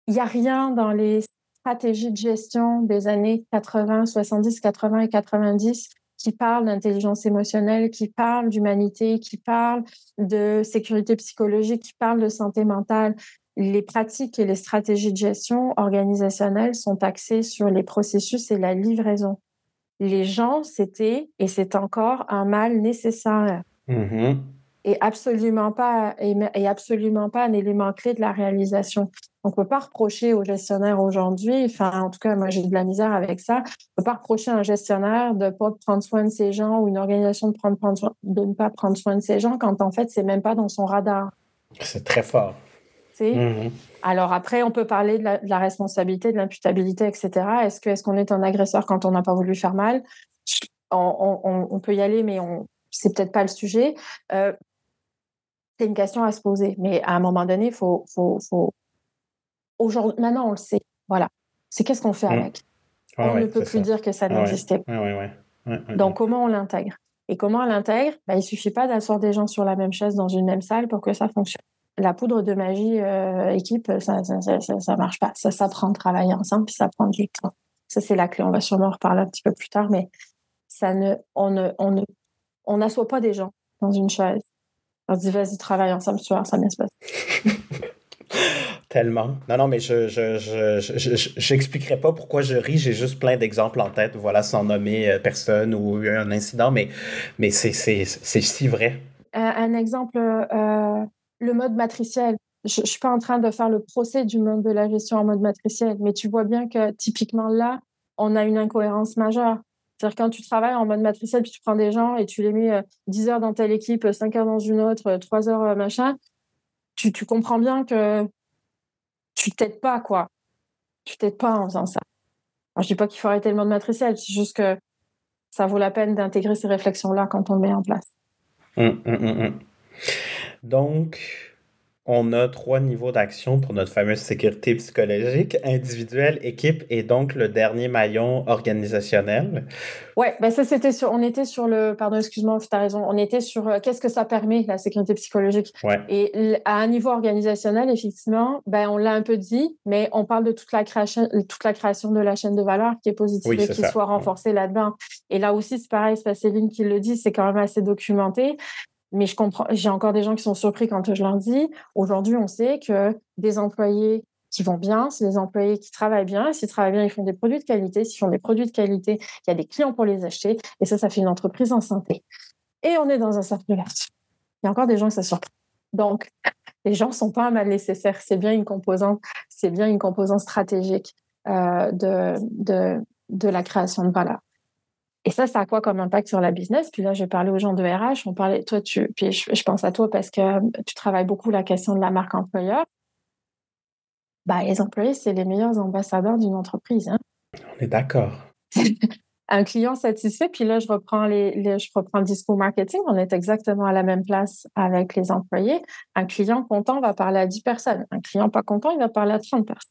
n'y a rien dans les stratégies de gestion des années quatre-vingts, soixante-dix, quatre-vingts et quatre-vingt-dix qui parle d'intelligence émotionnelle, qui parle d'humanité, qui parle de sécurité psychologique, qui parle de santé mentale. Les pratiques et les stratégies de gestion organisationnelle sont axées sur les processus et la livraison. Les gens, c'était, et c'est encore, un mal nécessaire. Mmh. Et, absolument pas, et, et absolument pas un élément clé de la réalisation. On ne peut pas reprocher aux gestionnaires aujourd'hui, enfin, en tout cas, moi, j'ai de la misère avec ça, on ne peut pas reprocher à un gestionnaire de ne pas prendre soin de ses gens ou une organisation de, prendre, prendre soin, de ne pas prendre soin de ses gens quand, en fait, ce n'est même pas dans son radar. C'est très fort. Mmh. Alors après, on peut parler de la, de la responsabilité, de l'imputabilité, et cetera. Est-ce, que, est-ce qu'on est un agresseur quand on n'a pas voulu faire mal? on, on, on peut y aller, mais on, c'est peut-être pas le sujet. Euh, c'est une question à se poser. Mais à un moment donné, il faut... faut, faut... Aujourd'hui, maintenant, on le sait. Voilà. C'est qu'est-ce qu'on fait avec? Mmh. Ah, on ouais, ne peut plus ça. dire que ça n'existait ah, pas. Ouais. Ah, ouais, ouais. Ouais, ouais, Donc, ouais. comment on l'intègre? Et comment elle l'intègre ? Ben, il ne suffit pas d'asseoir des gens sur la même chaise dans une même salle pour que ça fonctionne. La poudre de magie euh, équipe, ça ne ça, ça, ça, ça marche pas. Ça, ça prend de travailler ensemble, puis ça prend du temps. Ça, c'est la clé. On va sûrement en reparler un petit peu plus tard, mais ça ne, on ne, on ne, on n'assoit pas des gens dans une chaise. On se dit, vas-y, travaille ensemble, tu vois, ça bien se passe. Tellement. Non, non, mais je je, je, je, je j'expliquerai pas pourquoi je ris, j'ai juste plein d'exemples en tête, voilà, sans nommer personne ou un incident, mais, mais c'est, c'est, c'est si vrai. Euh, un exemple... Euh... Le mode matriciel, je ne suis pas en train de faire le procès du monde de la gestion en mode matriciel, mais tu vois bien que typiquement là, on a une incohérence majeure. C'est-à-dire quand tu travailles en mode matriciel, puis tu prends des gens et tu les mets euh, dix heures dans telle équipe, cinq heures dans une autre, trois heures euh, machin, tu, tu comprends bien que tu ne t'aides pas, quoi. Tu ne t'aides pas en faisant ça. Alors, je ne dis pas qu'il faut arrêter le mode matriciel, c'est juste que ça vaut la peine d'intégrer ces réflexions-là quand on le met en place. Mmh, mmh, mmh. Donc, on a trois niveaux d'action pour notre fameuse sécurité psychologique, individuelle, équipe et donc le dernier maillon organisationnel. Oui, ben ça c'était sur, on était sur le, pardon, excuse-moi, tu as raison, on était sur euh, qu'est-ce que ça permet la sécurité psychologique. Ouais. Et à un niveau organisationnel, effectivement, ben on l'a un peu dit, mais on parle de toute la création, toute la création de la chaîne de valeur qui est positive oui, et qui ça. soit renforcée ouais. là-dedans. Et là aussi, c'est pareil, c'est pas Céline qui le dit, c'est quand même assez documenté. Mais je comprends, j'ai encore des gens qui sont surpris quand je leur dis. Aujourd'hui, on sait que des employés qui vont bien, c'est des employés qui travaillent bien. S'ils travaillent bien, ils font des produits de qualité. S'ils font des produits de qualité, il y a des clients pour les acheter. Et ça, ça fait une entreprise en santé. Et on est dans un cercle vertueux. Il y a encore des gens qui sont surpris. Donc, les gens ne sont pas un mal nécessaire. C'est bien une composante, c'est bien une composante stratégique euh, de, de, de la création de valeur. Et ça, ça a quoi comme impact sur la business ? Puis là, je parlais aux gens de R H, on parlait, toi, tu, puis je, je pense à toi parce que tu travailles beaucoup la question de la marque employeur. Bah, les employés, c'est les meilleurs ambassadeurs d'une entreprise. Hein. On est d'accord. Un client satisfait, puis là, je reprends, les, les, je reprends le discours marketing, on est exactement à la même place avec les employés. Un client content va parler à dix personnes. Un client pas content, il va parler à trente personnes.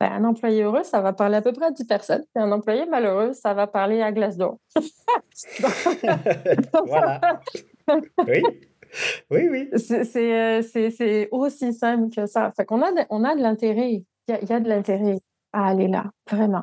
Ben, un employé heureux, ça va parler à peu près à dix personnes. Et un employé malheureux, ça va parler à Glassdoor. Voilà. Oui, oui, oui. C'est, c'est, c'est, c'est aussi simple que ça. Fait qu'on a de, on a de l'intérêt. Il y a, il y a de l'intérêt à aller là, vraiment.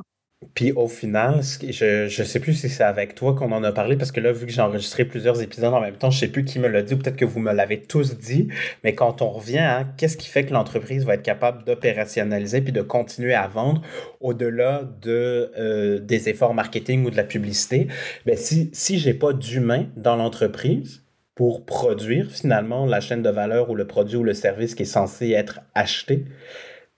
Puis au final, je ne sais plus si c'est avec toi qu'on en a parlé, parce que là, vu que j'ai enregistré plusieurs épisodes en même temps, je ne sais plus qui me l'a dit, ou peut-être que vous me l'avez tous dit, mais quand on revient à hein, qu'est-ce qui fait que l'entreprise va être capable d'opérationnaliser puis de continuer à vendre au-delà de, euh, des efforts marketing ou de la publicité, bien, si, si je n'ai pas d'humain dans l'entreprise pour produire finalement la chaîne de valeur ou le produit ou le service qui est censé être acheté,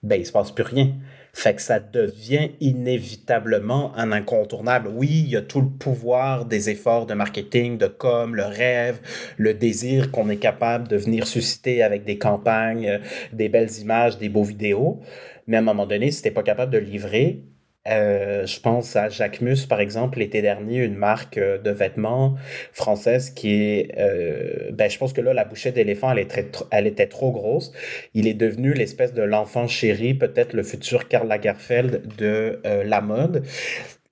bien, il ne se passe plus rien. Fait que ça devient inévitablement un incontournable. Oui, il y a tout le pouvoir des efforts de marketing, de com, le rêve, le désir qu'on est capable de venir susciter avec des campagnes, des belles images, des beaux vidéos. Mais à un moment donné, si tu n'es pas capable de livrer, euh, je pense à Jacquemus, par exemple, l'été dernier, une marque de vêtements française qui est... Euh, ben, je pense que là, la bouchée d'éléphant, elle, est très, elle était trop grosse. Il est devenu l'espèce de l'enfant chéri, peut-être le futur Karl Lagerfeld de euh, la mode.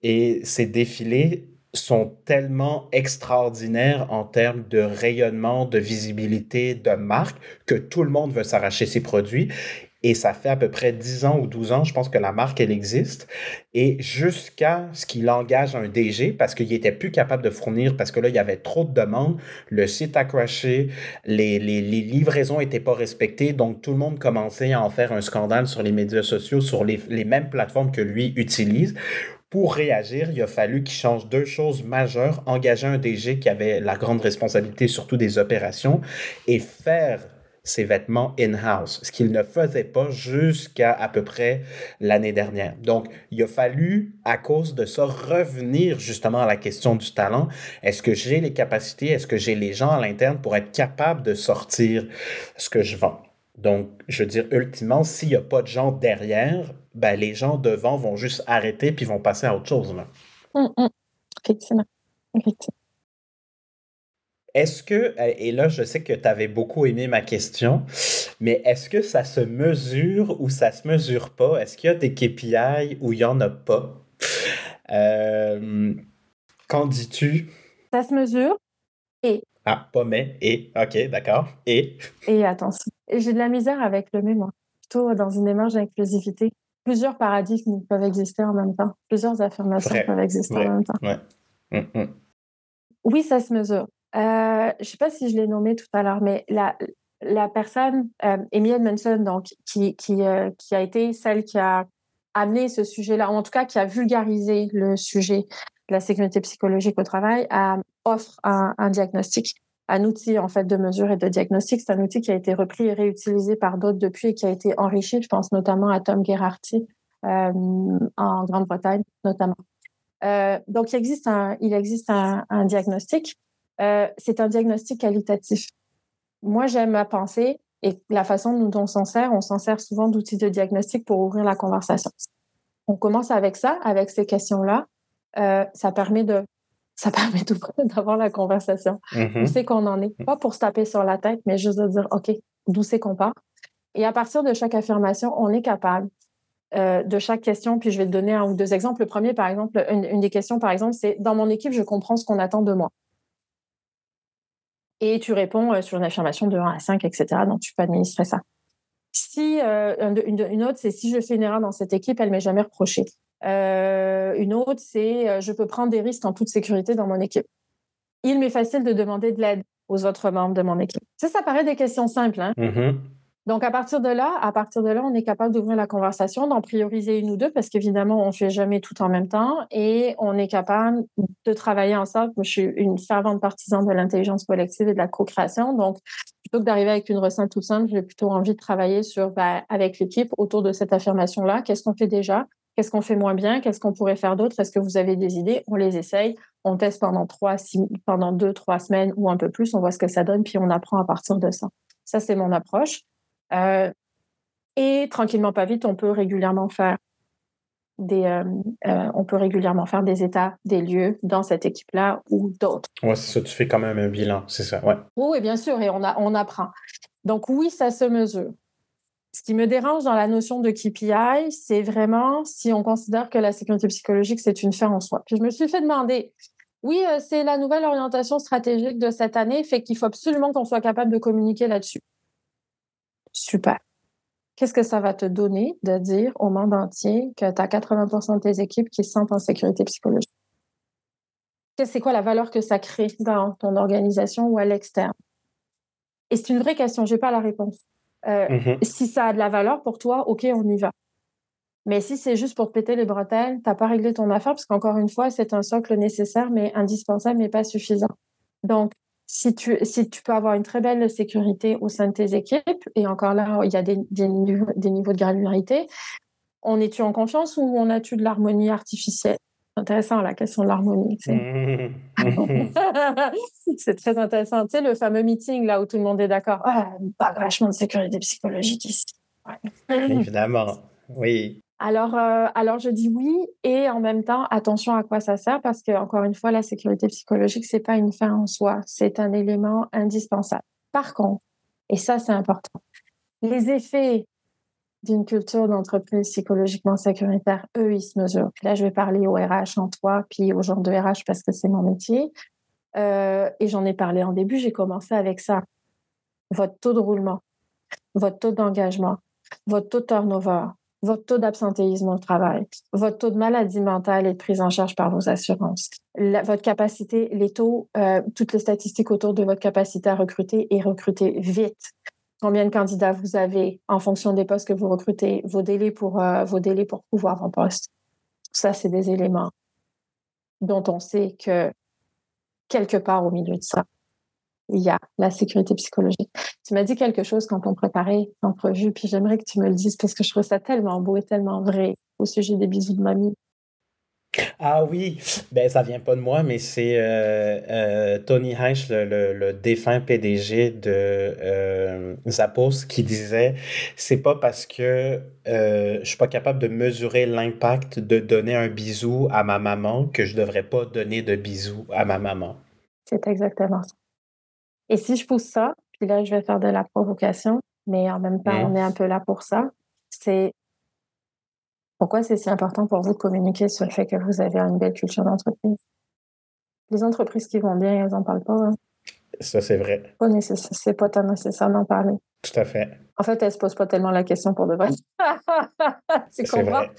Et ses défilés sont tellement extraordinaires en termes de rayonnement, de visibilité, de marque, que tout le monde veut s'arracher ses produits. Et ça fait à peu près dix ans ou douze ans, je pense, que la marque, elle existe. Et jusqu'à ce qu'il engage un D G, parce qu'il n'était plus capable de fournir, parce que là, il y avait trop de demandes, le site a crashé, les, les, les livraisons n'étaient pas respectées, donc tout le monde commençait à en faire un scandale sur les médias sociaux, sur les, les mêmes plateformes que lui utilise. Pour réagir, il a fallu qu'il change deux choses majeures, engager un D G qui avait la grande responsabilité, surtout des opérations, et faire... ses vêtements in-house, ce qu'il ne faisait pas jusqu'à à peu près l'année dernière. Donc, il a fallu, à cause de ça, revenir justement à la question du talent. Est-ce que j'ai les capacités, est-ce que j'ai les gens à l'interne pour être capable de sortir ce que je vends? Donc, je veux dire, ultimement, s'il n'y a pas de gens derrière, ben, les gens devant vont juste arrêter puis vont passer à autre chose. Là. Mmh, mmh. Effectivement. Effectivement. Est-ce que, et là, je sais que tu avais beaucoup aimé ma question, mais est-ce que ça se mesure ou ça ne se mesure pas? Est-ce qu'il y a des K P I ou il n'y en a pas? Euh, qu'en dis-tu? ça se mesure et... Ah, pas mais, et, ok, d'accord, et... Et attention, j'ai de la misère avec le mémoire, plutôt dans une démarche d'inclusivité. Plusieurs paradigmes peuvent exister en même temps, plusieurs affirmations vrai, peuvent exister vrai, en même temps. Ouais. Mmh, mmh. Oui, ça se mesure. Euh, je ne sais pas si je l'ai nommé tout à l'heure, mais la, la personne, euh, Amy Edmondson, donc, qui, qui, euh, qui a été celle qui a amené ce sujet-là, ou en tout cas qui a vulgarisé le sujet de la sécurité psychologique au travail, à, offre un, un diagnostic, un outil en fait de mesure et de diagnostic. C'est un outil qui a été repris et réutilisé par d'autres depuis et qui a été enrichi, je pense notamment à Tom Geraghty euh, en Grande-Bretagne notamment. Euh, donc, il existe un, il existe un, un diagnostic. Euh, c'est un diagnostic qualitatif. Moi, j'aime à penser, et la façon dont on s'en sert, on s'en sert souvent d'outils de diagnostic pour ouvrir la conversation. On commence avec ça, avec ces questions-là. Euh, ça permet de, ça permet d'avoir la conversation. Mm-hmm. Où c'est qu'on en est? Pas pour se taper sur la tête, mais juste de dire, OK, d'où c'est qu'on part? Et à partir de chaque affirmation, on est capable Euh, de chaque question, puis je vais te donner un ou deux exemples. Le premier, par exemple, une, une des questions, par exemple, c'est « Dans mon équipe, je comprends ce qu'on attend de moi. » Et tu réponds euh, sur une affirmation de un à cinq, et cetera. Donc, tu peux administrer ça. Si, euh, une, une autre, c'est « Si je fais une erreur dans cette équipe, elle ne m'est jamais reprochée. Euh, » Une autre, c'est euh, « Je peux prendre des risques en toute sécurité dans mon équipe. » Il m'est facile de demander de l'aide aux autres membres de mon équipe. Ça, ça paraît des questions simples, hein? Mm-hmm. Donc, à partir de là, à partir de là, on est capable d'ouvrir la conversation, d'en prioriser une ou deux, parce qu'évidemment, on ne fait jamais tout en même temps, et on est capable de travailler ensemble. Moi, je suis une fervente partisane de l'intelligence collective et de la co-création. Donc, plutôt que d'arriver avec une recette toute simple, j'ai plutôt envie de travailler sur, bah, avec l'équipe autour de cette affirmation-là. Qu'est-ce qu'on fait déjà? Qu'est-ce qu'on fait moins bien? Qu'est-ce qu'on pourrait faire d'autre? Est-ce que vous avez des idées? On les essaye, on teste pendant trois, six, pendant deux, trois semaines ou un peu plus, on voit ce que ça donne, puis on apprend à partir de ça. Ça, c'est mon approche. Euh, et tranquillement pas vite, on peut régulièrement faire des, euh, euh, on peut régulièrement faire des états, des lieux dans cette équipe-là ou d'autres. Ouais, c'est ça. Tu fais quand même un bilan, c'est ça. Ouais. Oui, bien sûr, et on a, on apprend. Donc oui, ça se mesure. Ce qui me dérange dans la notion de K P I, c'est vraiment si on considère que la sécurité psychologique c'est une fin en soi. Puis je me suis fait demander. Oui, euh, c'est la nouvelle orientation stratégique de cette année, fait qu'il faut absolument qu'on soit capable de communiquer là-dessus. Super. Qu'est-ce que ça va te donner de dire au monde entier que tu as quatre-vingts pour cent de tes équipes qui se sentent en sécurité psychologique? C'est quoi la valeur que ça crée dans ton organisation ou à l'externe? Et c'est une vraie question, je n'ai pas la réponse. Euh, mm-hmm. Si ça a de la valeur pour toi, OK, on y va. Mais si c'est juste pour te péter les bretelles, tu n'as pas réglé ton affaire parce qu'encore une fois, c'est un socle nécessaire mais indispensable mais pas suffisant. Donc, Si tu, si tu peux avoir une très belle sécurité au sein de tes équipes, et encore là, il y a des, des, des niveaux de granularité, on est-tu en confiance ou on a-tu de l'harmonie artificielle? C'est intéressant, la question de l'harmonie. Tu sais. Mmh. C'est très intéressant. Tu sais, le fameux meeting là où tout le monde est d'accord. Ah, pas vachement de sécurité psychologique ici. Ouais. Évidemment, oui. Alors, euh, alors, je dis oui et en même temps, attention à quoi ça sert parce que, encore une fois, la sécurité psychologique, c'est pas une fin en soi, c'est un élément indispensable. Par contre, et ça, c'est important, les effets d'une culture d'entreprise psychologiquement sécuritaire, eux, ils se mesurent. Là, je vais parler au R H en toi, puis aux gens de R H parce que c'est mon métier. Euh, et j'en ai parlé en début, j'ai commencé avec ça. Votre taux de roulement, votre taux d'engagement, votre taux de turnover, votre taux d'absentéisme au travail, votre taux de maladie mentale et de prise en charge par vos assurances, la, votre capacité, les taux, euh, toutes les statistiques autour de votre capacité à recruter et recruter vite. Combien de candidats vous avez en fonction des postes que vous recrutez, vos délais pour, euh, vos délais pour pouvoir en poste. Ça, c'est des éléments dont on sait que quelque part au milieu de ça, il y a la sécurité psychologique. Tu m'as dit quelque chose quand on préparait l'entrevue, puis j'aimerais que tu me le dises parce que je trouve ça tellement beau et tellement vrai au sujet des bisous de mamie. Ah oui, ben ça vient pas de moi, mais c'est euh, euh, Tony Hsieh, le, le, le défunt P D G de euh, Zappos, qui disait « C'est pas parce que euh, je suis pas capable de mesurer l'impact de donner un bisou à ma maman que je devrais pas donner de bisous à ma maman. » C'est exactement ça. Et si je pousse ça, puis là, je vais faire de la provocation, mais en même temps, mmh. on est un peu là pour ça, c'est pourquoi c'est si important pour vous de communiquer sur le fait que vous avez une belle culture d'entreprise? Les entreprises qui vont bien, elles n'en parlent pas. Hein. Ça, c'est vrai. Pas nécessaire, c'est pas nécessaire d'en parler. Tout à fait. En fait, elles ne se posent pas tellement la question pour de vrai. Tu comprends? Vrai.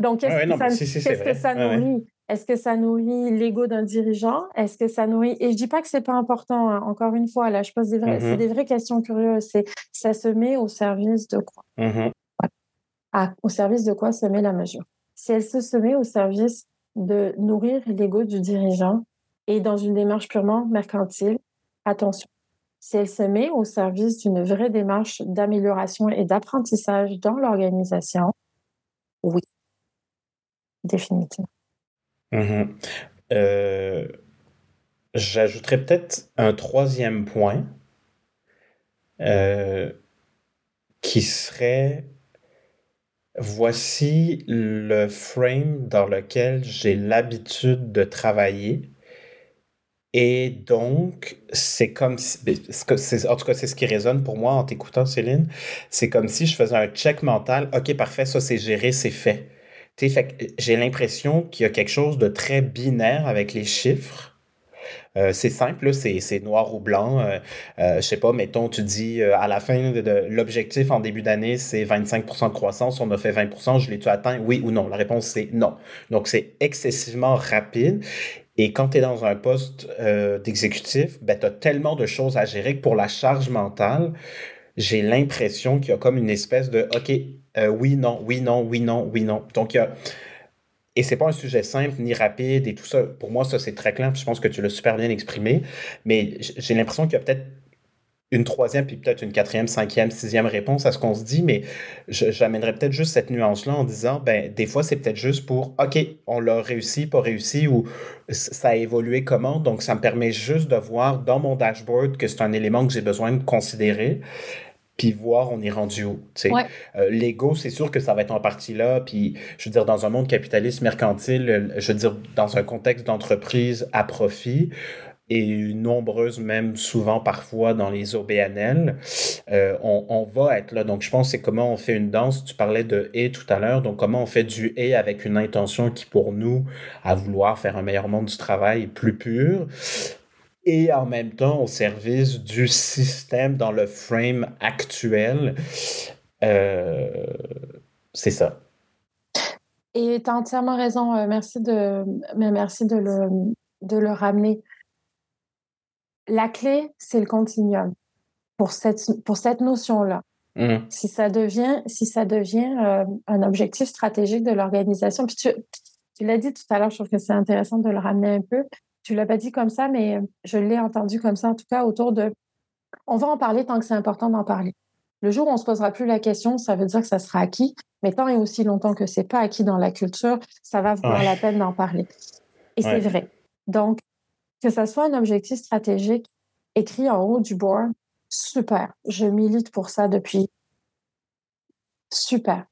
Donc, qu'est-ce ah ouais, que non, ça, si, si, qu'est-ce que ça ah nourrit? Ouais. Est-ce que ça nourrit l'ego d'un dirigeant? Est-ce que ça nourrit... Et je ne dis pas que ce n'est pas important, hein. Encore une fois, là, je pose des vraies, mm-hmm. c'est des vraies questions curieuses. C'est, ça se met au service de quoi? Mm-hmm. Ah, au service de quoi se met la mesure? Si elle se, se met au service de nourrir l'ego du dirigeant et dans une démarche purement mercantile, attention. Si elle se met au service d'une vraie démarche d'amélioration et d'apprentissage dans l'organisation, oui, définitivement. Mmh. Euh, j'ajouterais peut-être un troisième point euh, qui serait... Voici le frame dans lequel j'ai l'habitude de travailler et donc c'est comme si, c'est, en tout cas c'est ce qui résonne pour moi en t'écoutant Céline, c'est comme si je faisais un check mental, ok parfait ça c'est géré, c'est fait. T'sais, fait que j'ai l'impression qu'il y a quelque chose de très binaire avec les chiffres. Euh, c'est simple, là, c'est, c'est noir ou blanc. Euh, euh, je sais pas, mettons, tu dis euh, à la fin de, de l'objectif en début d'année, c'est vingt-cinq pour cent de croissance, on a fait vingt pour cent, je l'ai-tu atteint, oui ou non? La réponse, c'est non. Donc, c'est excessivement rapide. Et quand tu es dans un poste euh, d'exécutif, ben, tu as tellement de choses à gérer que pour la charge mentale, j'ai l'impression qu'il y a comme une espèce de OK, euh, oui, non, oui, non, oui, non, oui, non. Donc, il y a. Et c'est pas un sujet simple ni rapide et tout ça. Pour moi, ça, c'est très clair. Puis je pense que tu l'as super bien exprimé. Mais j'ai l'impression qu'il y a peut-être une troisième, puis peut-être une quatrième, cinquième, sixième réponse à ce qu'on se dit. Mais je, j'amènerais peut-être juste cette nuance-là en disant, ben des fois, c'est peut-être juste pour, OK, on l'a réussi, pas réussi, ou ça a évolué comment. Donc, ça me permet juste de voir dans mon dashboard que c'est un élément que j'ai besoin de considérer. Puis voir, on est rendu où, tu sais. Ouais. Euh, l'ego, c'est sûr que ça va être en partie là, puis je veux dire, dans un monde capitaliste mercantile, je veux dire, dans un contexte d'entreprise à profit, et nombreuses même souvent parfois dans les O B N L, euh, on, on va être là. Donc, je pense que c'est comment on fait une danse. Tu parlais de « et » tout à l'heure. Donc, comment on fait du « et » avec une intention qui, pour nous, à vouloir faire un meilleur monde du travail plus pur, et en même temps au service du système dans le frame actuel. Euh, c'est ça. Et tu as entièrement raison. Merci de, mais merci de le, de le ramener. La clé, c'est le continuum pour cette, pour cette notion-là. Mmh. Si ça devient, si ça devient euh, un objectif stratégique de l'organisation, puis tu, tu l'as dit tout à l'heure, je trouve que c'est intéressant de le ramener un peu. Tu ne l'as pas dit comme ça, mais je l'ai entendu comme ça, en tout cas, autour de... On va en parler tant que c'est important d'en parler. Le jour où on ne se posera plus la question, ça veut dire que ça sera acquis, mais tant et aussi longtemps que ce n'est pas acquis dans la culture, ça va valoir ouais. la peine d'en parler. Et ouais. c'est vrai. Donc, que ça soit un objectif stratégique écrit en haut du board, super. Je milite pour ça depuis... Super.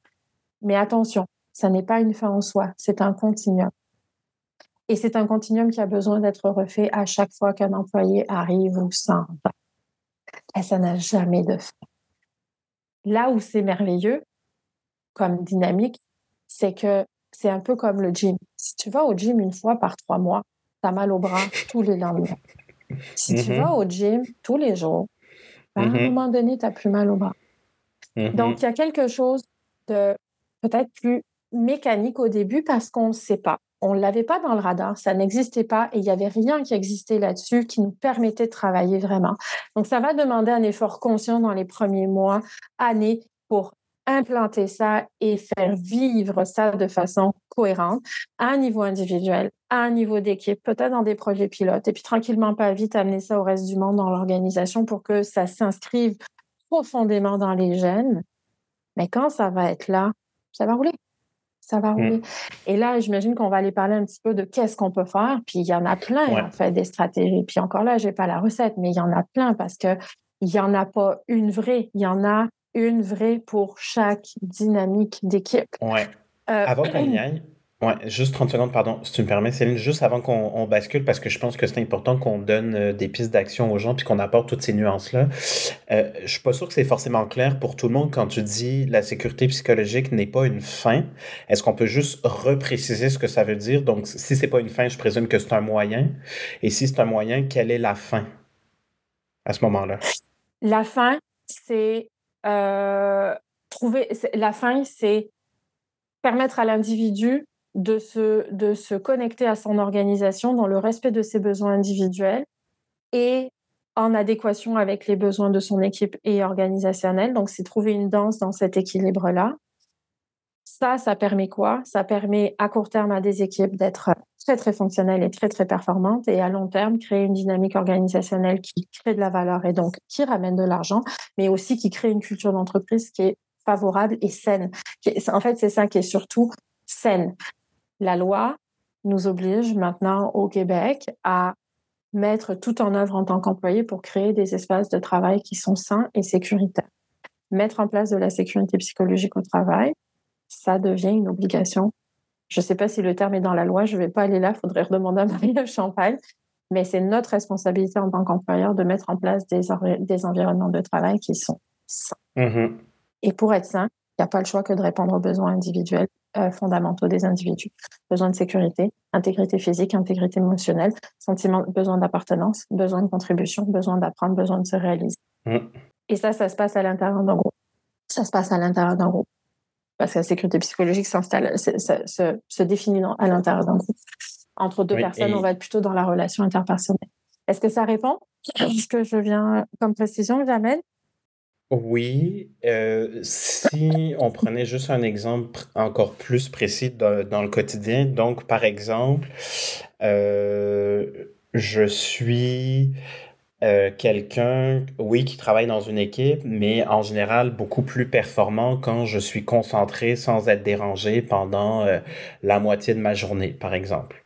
Mais attention, ça n'est pas une fin en soi, c'est un continuum. Et c'est un continuum qui a besoin d'être refait à chaque fois qu'un employé arrive ou s'en va. Et ça n'a jamais de fin. Là où c'est merveilleux, comme dynamique, c'est que c'est un peu comme le gym. Si tu vas au gym une fois par trois mois, t'as mal au bras tous les lendemains. Si mm-hmm. tu vas au gym tous les jours, ben, mm-hmm. à un moment donné, t'as plus mal au bras. Mm-hmm. Donc, il y a quelque chose de peut-être plus mécanique au début parce qu'on ne sait pas. On ne l'avait pas dans le radar, ça n'existait pas et il n'y avait rien qui existait là-dessus qui nous permettait de travailler vraiment. Donc, ça va demander un effort conscient dans les premiers mois, années, pour implanter ça et faire vivre ça de façon cohérente à un niveau individuel, à un niveau d'équipe, peut-être dans des projets pilotes et puis tranquillement, pas vite, amener ça au reste du monde dans l'organisation pour que ça s'inscrive profondément dans les gènes. Mais quand ça va être là, ça va rouler. Ça va rouler. Mmh. Et là, j'imagine qu'on va aller parler un petit peu de qu'est-ce qu'on peut faire. Puis il y en a plein, ouais. en fait, des stratégies. Puis encore là, je n'ai pas la recette, mais il y en a plein parce qu'il n'y en a pas une vraie. Il y en a une vraie pour chaque dynamique d'équipe. Ouais. Euh, Avant qu'on y aille, Ouais, juste trente secondes, pardon, si tu me permets, Céline, juste avant qu'on on bascule, parce que je pense que c'est important qu'on donne euh, des pistes d'action aux gens puis qu'on apporte toutes ces nuances-là. Euh, je ne suis pas sûr que c'est forcément clair pour tout le monde quand tu dis la sécurité psychologique n'est pas une fin. Est-ce qu'on peut juste repréciser ce que ça veut dire? Donc, si ce n'est pas une fin, je présume que c'est un moyen. Et si c'est un moyen, quelle est la fin à ce moment-là? La fin, c'est... Euh, trouver, c'est la fin, c'est permettre à l'individu de se, de se connecter à son organisation dans le respect de ses besoins individuels et en adéquation avec les besoins de son équipe et organisationnelle. Donc, c'est trouver une danse dans cet équilibre-là. Ça, ça permet quoi? Ça permet à court terme à des équipes d'être très, très fonctionnelles et très, très performantes et à long terme, créer une dynamique organisationnelle qui crée de la valeur et donc qui ramène de l'argent, mais aussi qui crée une culture d'entreprise qui est favorable et saine. En fait, c'est ça qui est surtout saine. La loi nous oblige maintenant au Québec à mettre tout en œuvre en tant qu'employé pour créer des espaces de travail qui sont sains et sécuritaires. Mettre en place de la sécurité psychologique au travail, ça devient une obligation. Je ne sais pas si le terme est dans la loi, je ne vais pas aller là, il faudrait redemander à Marie-Ève Champagne, mais c'est notre responsabilité en tant qu'employeur de mettre en place des, or- des environnements de travail qui sont sains. Mmh. Et pour être sain, il n'y a pas le choix que de répondre aux besoins individuels euh, fondamentaux des individus. Besoin de sécurité, intégrité physique, intégrité émotionnelle, sentiment, besoin d'appartenance, besoin de contribution, besoin d'apprendre, besoin de se réaliser. Mmh. Et ça, ça se passe à l'intérieur d'un groupe. Ça se passe à l'intérieur d'un groupe. Parce que la sécurité psychologique s'installe, se, se, se, se définit dans, à l'intérieur d'un groupe. Entre deux oui, personnes, et... on va être plutôt dans la relation interpersonnelle. Est-ce que ça répond à ce que je viens comme précision, Jamel? Oui. Euh, si on prenait juste un exemple encore plus précis de, dans le quotidien, donc par exemple, euh, je suis... Euh, quelqu'un, oui, qui travaille dans une équipe, mais en général beaucoup plus performant quand je suis concentré sans être dérangé pendant euh, la moitié de ma journée, par exemple.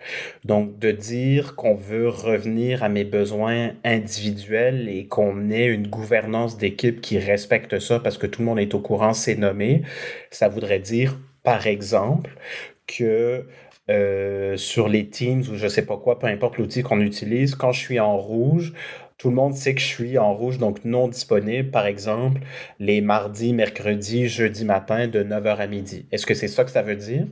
Donc, de dire qu'on veut revenir à mes besoins individuels et qu'on ait une gouvernance d'équipe qui respecte ça parce que tout le monde est au courant, c'est nommé, ça voudrait dire, par exemple, que... Euh, sur les Teams ou je sais pas quoi, peu importe l'outil qu'on utilise, quand je suis en rouge, tout le monde sait que je suis en rouge, donc non disponible, par exemple, les mardis, mercredis, jeudi matin de neuf heures à midi. Est-ce que c'est ça que ça veut dire?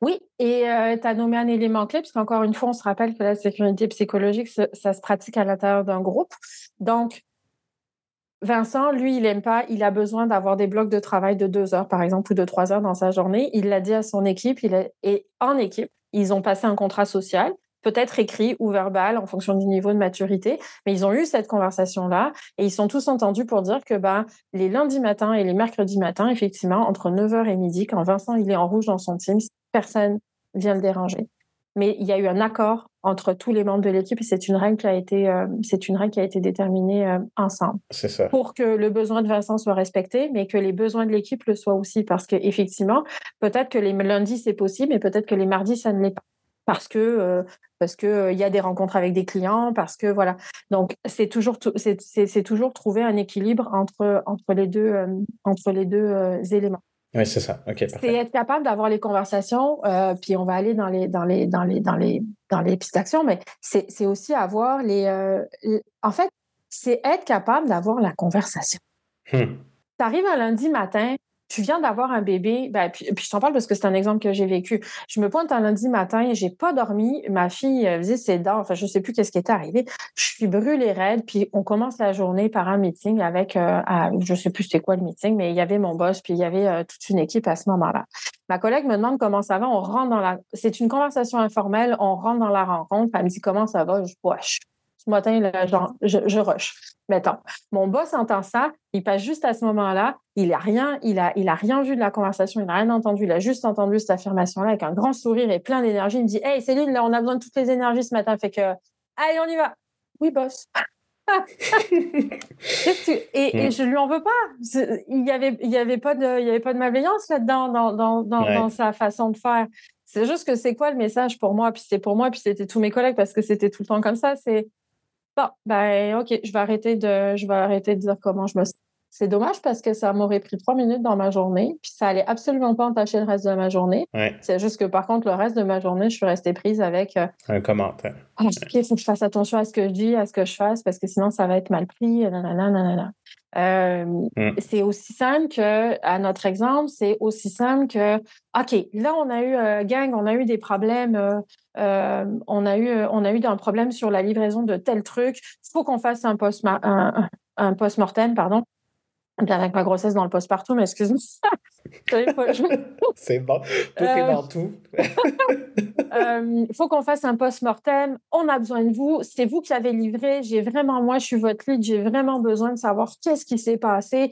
Oui, et euh, tu as nommé un élément clé, parce qu'encore une fois, on se rappelle que la sécurité psychologique, ça, ça se pratique à l'intérieur d'un groupe. Donc, Vincent, lui, il aime pas, il a besoin d'avoir des blocs de travail de deux heures, par exemple, ou de trois heures dans sa journée. Il l'a dit à son équipe, il a, et en équipe, ils ont passé un contrat social, peut-être écrit ou verbal en fonction du niveau de maturité, mais ils ont eu cette conversation-là et ils sont tous entendus pour dire que ben, les lundis matins et les mercredis matins, effectivement, entre neuf heures et midi, quand Vincent il est en rouge dans son team, personne vient le déranger. Mais il y a eu un accord entre tous les membres de l'équipe et c'est une règle qui a été, euh, c'est une règle qui a été déterminée euh, ensemble. C'est ça. Pour que le besoin de Vincent soit respecté, mais que les besoins de l'équipe le soient aussi. Parce qu'effectivement, peut-être que les lundis, c'est possible, mais peut-être que les mardis, ça ne l'est pas. Parce que euh, parce que euh, y a des rencontres avec des clients, parce que voilà. Donc, c'est toujours, t- c'est, c'est, c'est toujours trouver un équilibre entre, entre les deux, euh, entre les deux euh, éléments. Oui, c'est ça. OK, parfait. C'est être capable d'avoir les conversations, euh, puis on va aller dans les, dans les, dans les, dans les, dans les pistes d'action, mais c'est, c'est aussi avoir les, euh, les... En fait, c'est être capable d'avoir la conversation. Hmm. Tu arrives un lundi matin, tu viens d'avoir un bébé, ben, puis, puis je t'en parle parce que c'est un exemple que j'ai vécu. Je me pointe un lundi matin, j'ai pas dormi, ma fille faisait ses dents, enfin je sais plus qu'est-ce qui était arrivé, je suis brûlée raide, puis on commence la journée par un meeting avec, euh, à, je sais plus c'était quoi le meeting, mais il y avait mon boss, puis il y avait euh, toute une équipe à ce moment-là. Ma collègue me demande comment ça va, on rentre dans la... C'est une conversation informelle, on rentre dans la rencontre, elle me dit comment ça va, je boche. Ce matin, là, genre, je, je rush. Mettons. Mon boss entend ça, il passe juste à ce moment-là, il n'a rien, il a, il a rien vu de la conversation, il n'a rien entendu, il a juste entendu cette affirmation-là avec un grand sourire et plein d'énergie. Il me dit « Hey Céline, là, on a besoin de toutes les énergies ce matin, fait que allez, on y va. » Oui, boss. et, et je ne lui en veux pas. Il n'y avait, il y avait pas de, il y avait pas de malveillance là-dedans, dans, dans, dans, ouais. dans sa façon de faire. C'est juste que c'est quoi le message pour moi? Puis c'est pour moi, puis c'était tous mes collègues parce que c'était tout le temps comme ça. C'est bon, ben, OK, je vais arrêter de, je vais arrêter de dire comment je me sens. C'est dommage parce que ça m'aurait pris trois minutes dans ma journée, puis ça allait absolument pas entacher le reste de ma journée. Ouais. C'est juste que par contre, le reste de ma journée, je suis restée prise avec... Euh, un commentaire. Ah, OK, il faut que je fasse attention à ce que je dis, à ce que je fasse, parce que sinon, ça va être mal pris, nanana, nanana. Euh, mm. C'est aussi simple que, à notre exemple, c'est aussi simple que, OK, là, on a eu, euh, gang, on a eu des problèmes... Euh, Euh, on a eu, on a eu un problème sur la livraison de tel truc, il faut qu'on fasse un, post-ma- un, un post-mortem, pardon. Bien avec ma grossesse dans le post-partum, mais excuse-moi. C'est bon, tout euh... est dans tout. Il euh, faut qu'on fasse un post-mortem, on a besoin de vous, c'est vous qui avez livré, j'ai vraiment, moi je suis votre lead, j'ai vraiment besoin de savoir qu'est-ce qui s'est passé.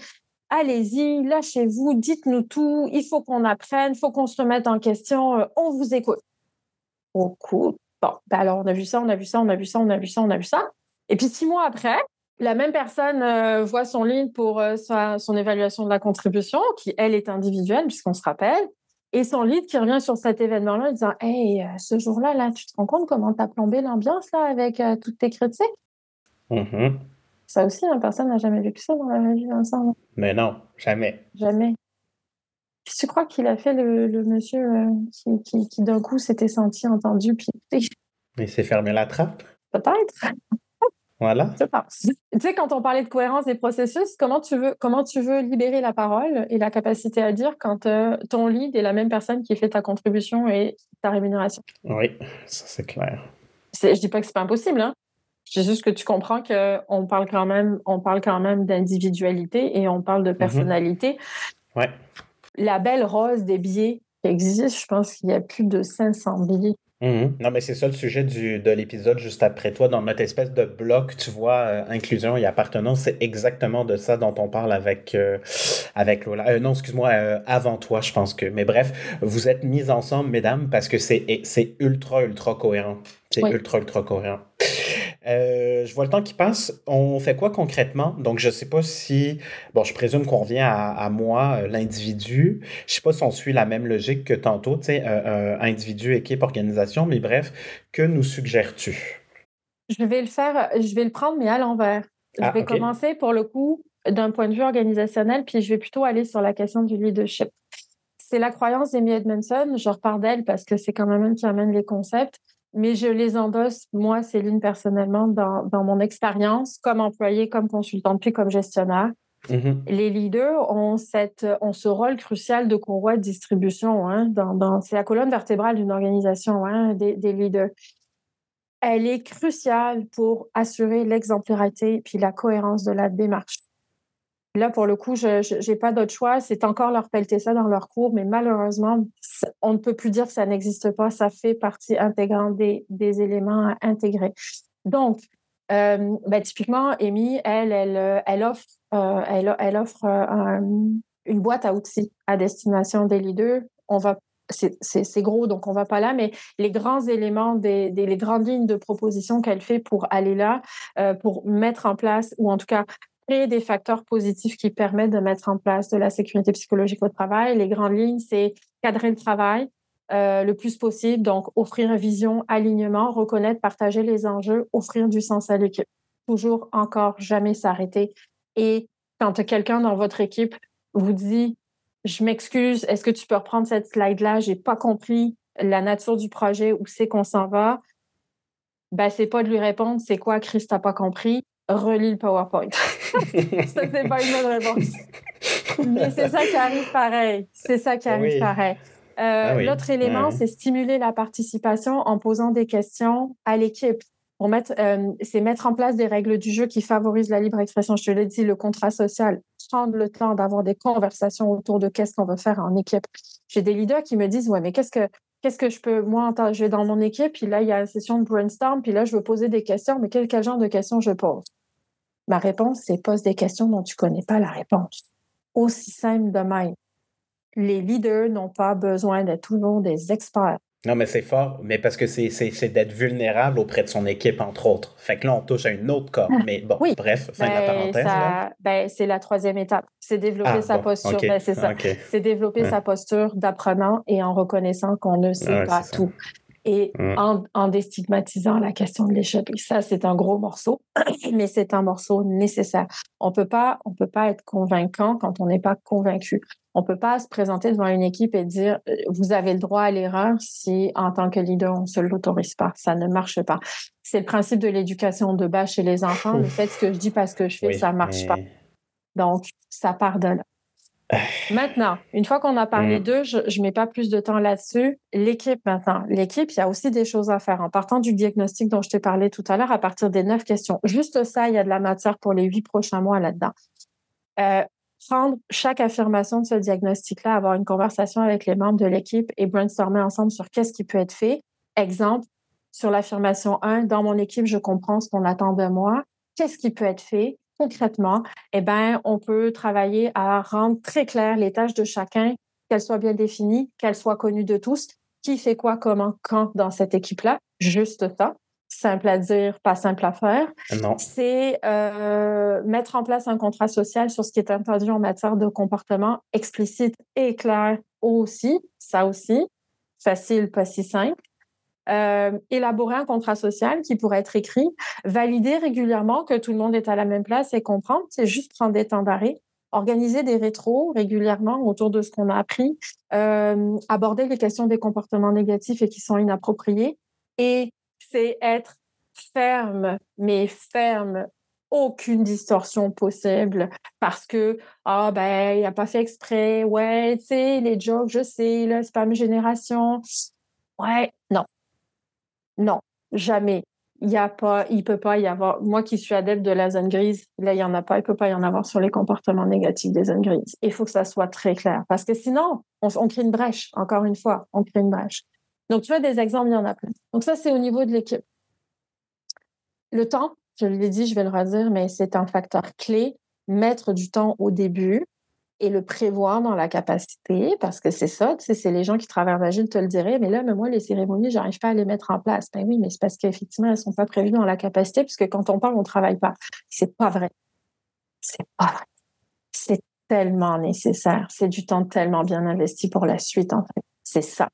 Allez-y, lâchez-vous, dites-nous tout, il faut qu'on apprenne, il faut qu'on se remette en question, on vous écoute. Au coup, bon, ben alors on a vu ça, on a vu ça, on a vu ça, on a vu ça, on a vu ça. Et puis six mois après, la même personne euh, voit son lead pour euh, sa, son évaluation de la contribution, qui elle est individuelle, puisqu'on se rappelle, et son lead qui revient sur cet événement-là en disant « Hey, euh, ce jour-là, là, tu te rends compte comment t'as plombé l'ambiance là, avec euh, toutes tes critiques? Mm-hmm. » Ça aussi, hein, personne n'a jamais vécu ça dans la vie d'ensemble. Mais non, jamais. Jamais. Tu crois qu'il a fait le, le monsieur euh, qui, qui, qui, d'un coup, s'était senti entendu? Puis... Il s'est fermé la trappe? Peut-être. Voilà. Je pense. Tu sais, quand on parlait de cohérence des processus, comment tu veux, comment tu veux libérer la parole et la capacité à dire quand euh, ton lead est la même personne qui fait ta contribution et ta rémunération? Oui, ça, c'est clair. C'est, je ne dis pas que ce n'est pas impossible, hein? C'est juste que tu comprends qu'on parle quand même, on parle quand même d'individualité et on parle de personnalité. Mm-hmm. Ouais. La belle rose des billets qui existe, je pense qu'il y a plus de cinq cents billets. Mmh. Non, mais c'est ça le sujet du, de l'épisode juste après toi. Dans notre espèce de bloc, tu vois, euh, inclusion et appartenance, c'est exactement de ça dont on parle avec, euh, avec Lola. Euh, non, excuse-moi, euh, avant toi, je pense que... Mais bref, vous êtes mises ensemble, mesdames, parce que c'est, c'est ultra, ultra cohérent. C'est oui. ultra, ultra cohérent. Euh, je vois le temps qui passe. On fait quoi concrètement? Donc, je ne sais pas si... Bon, je présume qu'on revient à, à moi, l'individu. Je ne sais pas si on suit la même logique que tantôt, tu sais, euh, euh, individu, équipe, organisation, mais bref, que nous suggères-tu? Je vais le faire, je vais le prendre, mais à l'envers. Je ah, vais okay. commencer, pour le coup, d'un point de vue organisationnel, puis je vais plutôt aller sur la question du leadership. C'est la croyance d'Amy Edmondson. Je repars d'elle parce que c'est quand même elle qui amène les concepts. Mais je les endosse, moi, Céline, personnellement, dans, dans mon expérience, comme employée, comme consultante, puis comme gestionnaire. Mm-hmm. Les leaders ont, cette, ont ce rôle crucial de courroie de distribution. Hein, dans, dans, c'est la colonne vertébrale d'une organisation, hein, des, des leaders. Elle est cruciale pour assurer l'exemplarité puis la cohérence de la démarche. Là, pour le coup, je n'ai pas d'autre choix. C'est encore leur pelleter ça dans leur cours, mais malheureusement, on ne peut plus dire que ça n'existe pas. Ça fait partie intégrante des, des éléments à intégrer. Donc, euh, ben, typiquement, Amy, elle, elle, elle offre, euh, elle, elle offre euh, une boîte à outils à destination des leaders. On va, c'est, c'est, c'est gros, donc on ne va pas là, mais les grands éléments, des, des, les grandes lignes de propositions qu'elle fait pour aller là, euh, pour mettre en place, ou en tout cas... créer des facteurs positifs qui permettent de mettre en place de la sécurité psychologique au travail. Les grandes lignes, c'est cadrer le travail euh, le plus possible, donc offrir vision, alignement, reconnaître, partager les enjeux, offrir du sens à l'équipe. Toujours, encore, jamais s'arrêter. Et quand quelqu'un dans votre équipe vous dit « Je m'excuse, est-ce que tu peux reprendre cette slide-là? J'ai pas compris la nature du projet, où c'est qu'on s'en va. » Ben, c'est pas de lui répondre « C'est quoi, Chris, t'as pas compris? » Relis le PowerPoint. Ça, c'est pas une bonne réponse. Mais c'est ça qui arrive pareil. C'est ça qui arrive oui. pareil. Euh, ah oui. L'autre élément, ah oui. c'est stimuler la participation en posant des questions à l'équipe. Pour mettre, euh, c'est mettre en place des règles du jeu qui favorisent la libre expression. Je te l'ai dit, le contrat social. Prendre le temps d'avoir des conversations autour de qu'est-ce qu'on veut faire en équipe. J'ai des leaders qui me disent, ouais, mais qu'est-ce que... Qu'est-ce que je peux, moi, j'ai dans mon équipe, puis là, il y a une session de brainstorm, puis là, je veux poser des questions, mais quel, quel genre de questions je pose? Ma réponse, c'est pose des questions dont tu ne connais pas la réponse. Aussi simple de même. Les leaders n'ont pas besoin d'être toujours des experts. Non, mais c'est fort, mais parce que c'est, c'est, c'est d'être vulnérable auprès de son équipe, entre autres. Fait que là, on touche à une autre corde, mais bon, oui. bref, fin ben, de la parenthèse. Ça, ben, c'est la troisième étape, c'est développer ah, sa bon, posture, okay. ben, c'est ça, okay. c'est développer ouais. sa posture d'apprenant et en reconnaissant qu'on ne sait ah, ouais, pas tout. Ça. et mmh. en, en déstigmatisant la question de l'échec. Et ça, c'est un gros morceau, mais c'est un morceau nécessaire. On peut pas, on peut pas être convaincant quand on n'est pas convaincu. On peut pas se présenter devant une équipe et dire « vous avez le droit à l'erreur » si, en tant que leader, on ne se l'autorise pas. Ça ne marche pas. C'est le principe de l'éducation de base chez les enfants. Le fait ce que je dis parce que je fais, oui, ça marche mais... pas. Donc, ça part de là. Maintenant, une fois qu'on a parlé mmh. d'eux, je ne mets pas plus de temps là-dessus. L'équipe, maintenant. L'équipe, il y a aussi des choses à faire. En partant du diagnostic dont je t'ai parlé tout à l'heure, à partir des neuf questions, juste ça, il y a de la matière pour les huit prochains mois là-dedans. Euh, prendre chaque affirmation de ce diagnostic-là, avoir une conversation avec les membres de l'équipe et brainstormer ensemble sur qu'est-ce qui peut être fait. Exemple, sur l'affirmation un, dans mon équipe, je comprends ce qu'on attend de moi. Qu'est-ce qui peut être fait? Concrètement, eh ben, on peut travailler à rendre très claires les tâches de chacun, qu'elles soient bien définies, qu'elles soient connues de tous, qui fait quoi, comment, quand dans cette équipe-là. Juste ça. Simple à dire, pas simple à faire. Non. C'est euh, mettre en place un contrat social sur ce qui est entendu en matière de comportement explicite et clair aussi. Ça aussi. Facile, pas si simple. Euh, élaborer un contrat social qui pourrait être écrit, valider régulièrement que tout le monde est à la même place et comprendre, c'est juste prendre des temps d'arrêt, organiser des rétros régulièrement autour de ce qu'on a appris, euh, aborder les questions des comportements négatifs et qui sont inappropriés, et c'est être ferme, mais ferme, aucune distorsion possible parce que ah oh ben il a pas fait exprès, ouais tu sais les jokes je sais là c'est pas ma génération, ouais non. Non, jamais. Il n'y a pas, il ne peut pas y avoir. Moi qui suis adepte de la zone grise, là, il n'y en a pas, il ne peut pas y en avoir sur les comportements négatifs des zones grises. Il faut que ça soit très clair parce que sinon, on, on crée une brèche. Encore une fois, on crée une brèche. Donc, tu vois, des exemples, il y en a plein. Donc, ça, c'est au niveau de l'équipe. Le temps, je l'ai dit, je vais le redire, mais c'est un facteur clé. Mettre du temps au début et le prévoir dans la capacité, parce que c'est ça, tu sais, c'est les gens qui travaillent en agile te le diraient, mais là, mais moi, les cérémonies, j'arrive pas à les mettre en place. Ben oui, mais c'est parce qu'effectivement, elles sont pas prévues dans la capacité, puisque quand on parle, on travaille pas. C'est pas vrai. C'est pas vrai. C'est tellement nécessaire. C'est du temps tellement bien investi pour la suite, en fait. C'est ça.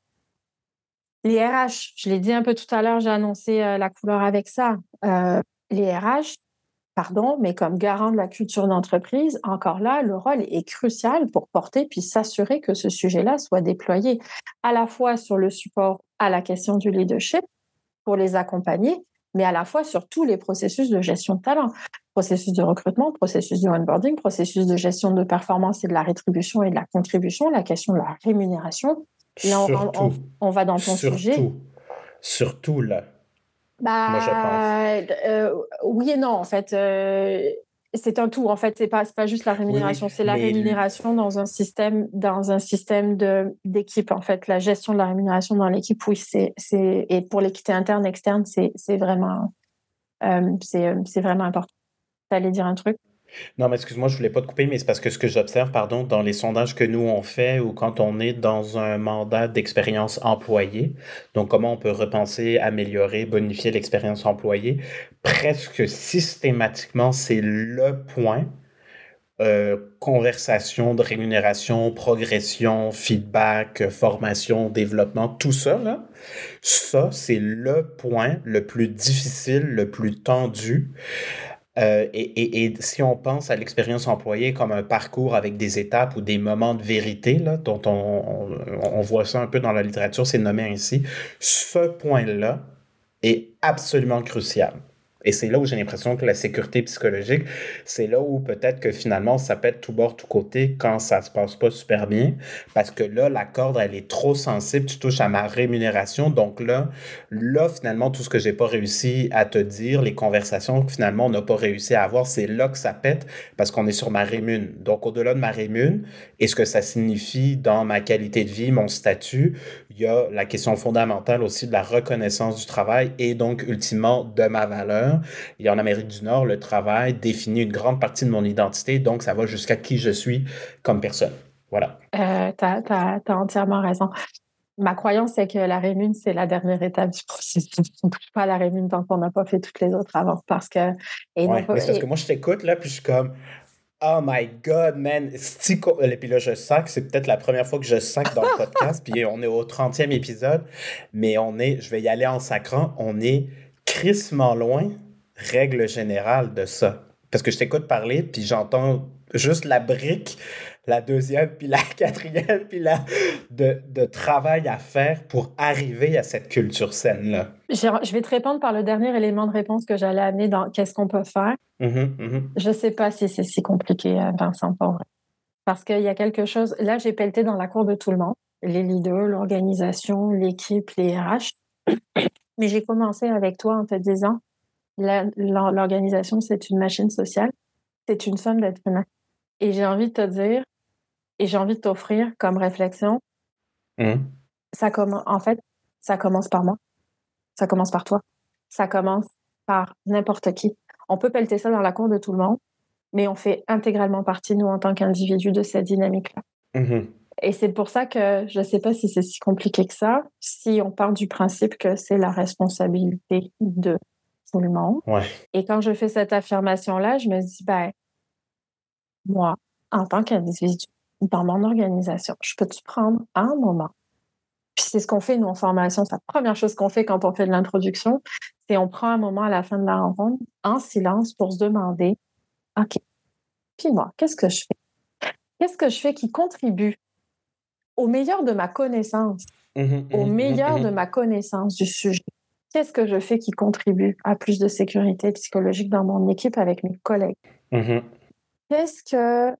Les R H, je l'ai dit un peu tout à l'heure, j'ai annoncé euh, la couleur avec ça. Euh, les R H, pardon, mais comme garant de la culture d'entreprise, encore là, le rôle est crucial pour porter puis s'assurer que ce sujet-là soit déployé à la fois sur le support à la question du leadership pour les accompagner, mais à la fois sur tous les processus de gestion de talent, processus de recrutement, processus de onboarding, processus de gestion de performance et de la rétribution et de la contribution, la question de la rémunération. Là, on, surtout, on, on va dans ton surtout, sujet. Surtout là. Bah, Moi, je pense. Euh, oui et non, en fait. Euh, c'est un tout, en fait. C'est pas, c'est pas juste la rémunération. Oui, c'est la rémunération lui... dans un système, dans un système de, d'équipe, en fait. La gestion de la rémunération dans l'équipe, oui, c'est, c'est, et pour l'équité interne, externe, c'est, c'est vraiment, euh, c'est, c'est vraiment important. T'allais dire un truc? Non, mais excuse-moi, je voulais pas te couper, mais c'est parce que ce que j'observe, pardon, dans les sondages que nous on fait ou quand on est dans un mandat d'expérience employée, donc comment on peut repenser, améliorer, bonifier l'expérience employée, presque systématiquement, c'est le point. Euh, conversation de rémunération, progression, feedback, formation, développement, tout ça, là, ça, c'est le point le plus difficile, le plus tendu. Euh, et, et, et si on pense à l'expérience employée comme un parcours avec des étapes ou des moments de vérité, là, dont on, on, on voit ça un peu dans la littérature, c'est nommé ainsi, ce point-là est absolument crucial. Et c'est là où j'ai l'impression que la sécurité psychologique, c'est là où peut-être que finalement, ça pète tout bord, tout côté quand ça ne se passe pas super bien. Parce que là, la corde, elle est trop sensible. Tu touches à ma rémunération. Donc là, là finalement, tout ce que je n'ai pas réussi à te dire, les conversations que finalement, on n'a pas réussi à avoir, c'est là que ça pète parce qu'on est sur ma rémune. Donc au-delà de ma rémune et ce que ça signifie dans ma qualité de vie, mon statut, il y a la question fondamentale aussi de la reconnaissance du travail et donc ultimement de ma valeur. Et en Amérique du Nord, le travail définit une grande partie de mon identité, donc ça va jusqu'à qui je suis comme personne. Voilà. Euh, t'as, t'as, t'as entièrement raison. Ma croyance, c'est que la rémune, c'est la dernière étape du processus. On ne touche pas à la rémune tant qu'on n'a pas fait toutes les autres avant. Parce que... Et ouais, non, mais c'est et... parce que moi, je t'écoute, là, puis je suis comme... Oh my God, man! Puis là, je sens que c'est peut-être la première fois que je sens que dans le podcast, puis on est au trentième épisode, mais on est, je vais y aller en sacrant, on est crissement loin, règle générale, de ça. Parce que je t'écoute parler, puis j'entends juste la brique, la deuxième, puis la quatrième, puis la de, de travail à faire pour arriver à cette culture saine-là. Je vais te répondre par le dernier élément de réponse que j'allais amener dans « qu'est-ce qu'on peut faire ». Mmh, mmh. Je ne sais pas si c'est si compliqué, Vincent, pour vrai. Parce qu'il y a quelque chose... Là, j'ai pelleté dans la cour de tout le monde. Les leaders, l'organisation, l'équipe, les R H. Mais j'ai commencé avec toi en te disant la, la, l'organisation, c'est une machine sociale. C'est une somme d'êtres humains. Et j'ai envie de te dire, et j'ai envie de t'offrir comme réflexion, mmh. ça commence, en fait, ça commence par moi. Ça commence par toi. Ça commence par n'importe qui. On peut pelleter ça dans la cour de tout le monde, mais on fait intégralement partie, nous, en tant qu'individus, de cette dynamique-là. Mmh. Et c'est pour ça que je ne sais pas si c'est si compliqué que ça, si on part du principe que c'est la responsabilité de tout le monde. Ouais. Et quand je fais cette affirmation-là, je me dis, ben, moi, en tant qu'individu, dans mon organisation, je peux-tu prendre un moment? Puis c'est ce qu'on fait, nous, en formation. C'est la première chose qu'on fait quand on fait de l'introduction. C'est on prend un moment à la fin de la rencontre, en silence, pour se demander, OK, puis moi, qu'est-ce que je fais? Qu'est-ce que je fais qui contribue au meilleur de ma connaissance, mmh, au meilleur mmh. de ma connaissance du sujet? Qu'est-ce que je fais qui contribue à plus de sécurité psychologique dans mon équipe avec mes collègues? Mmh. Qu'est-ce que...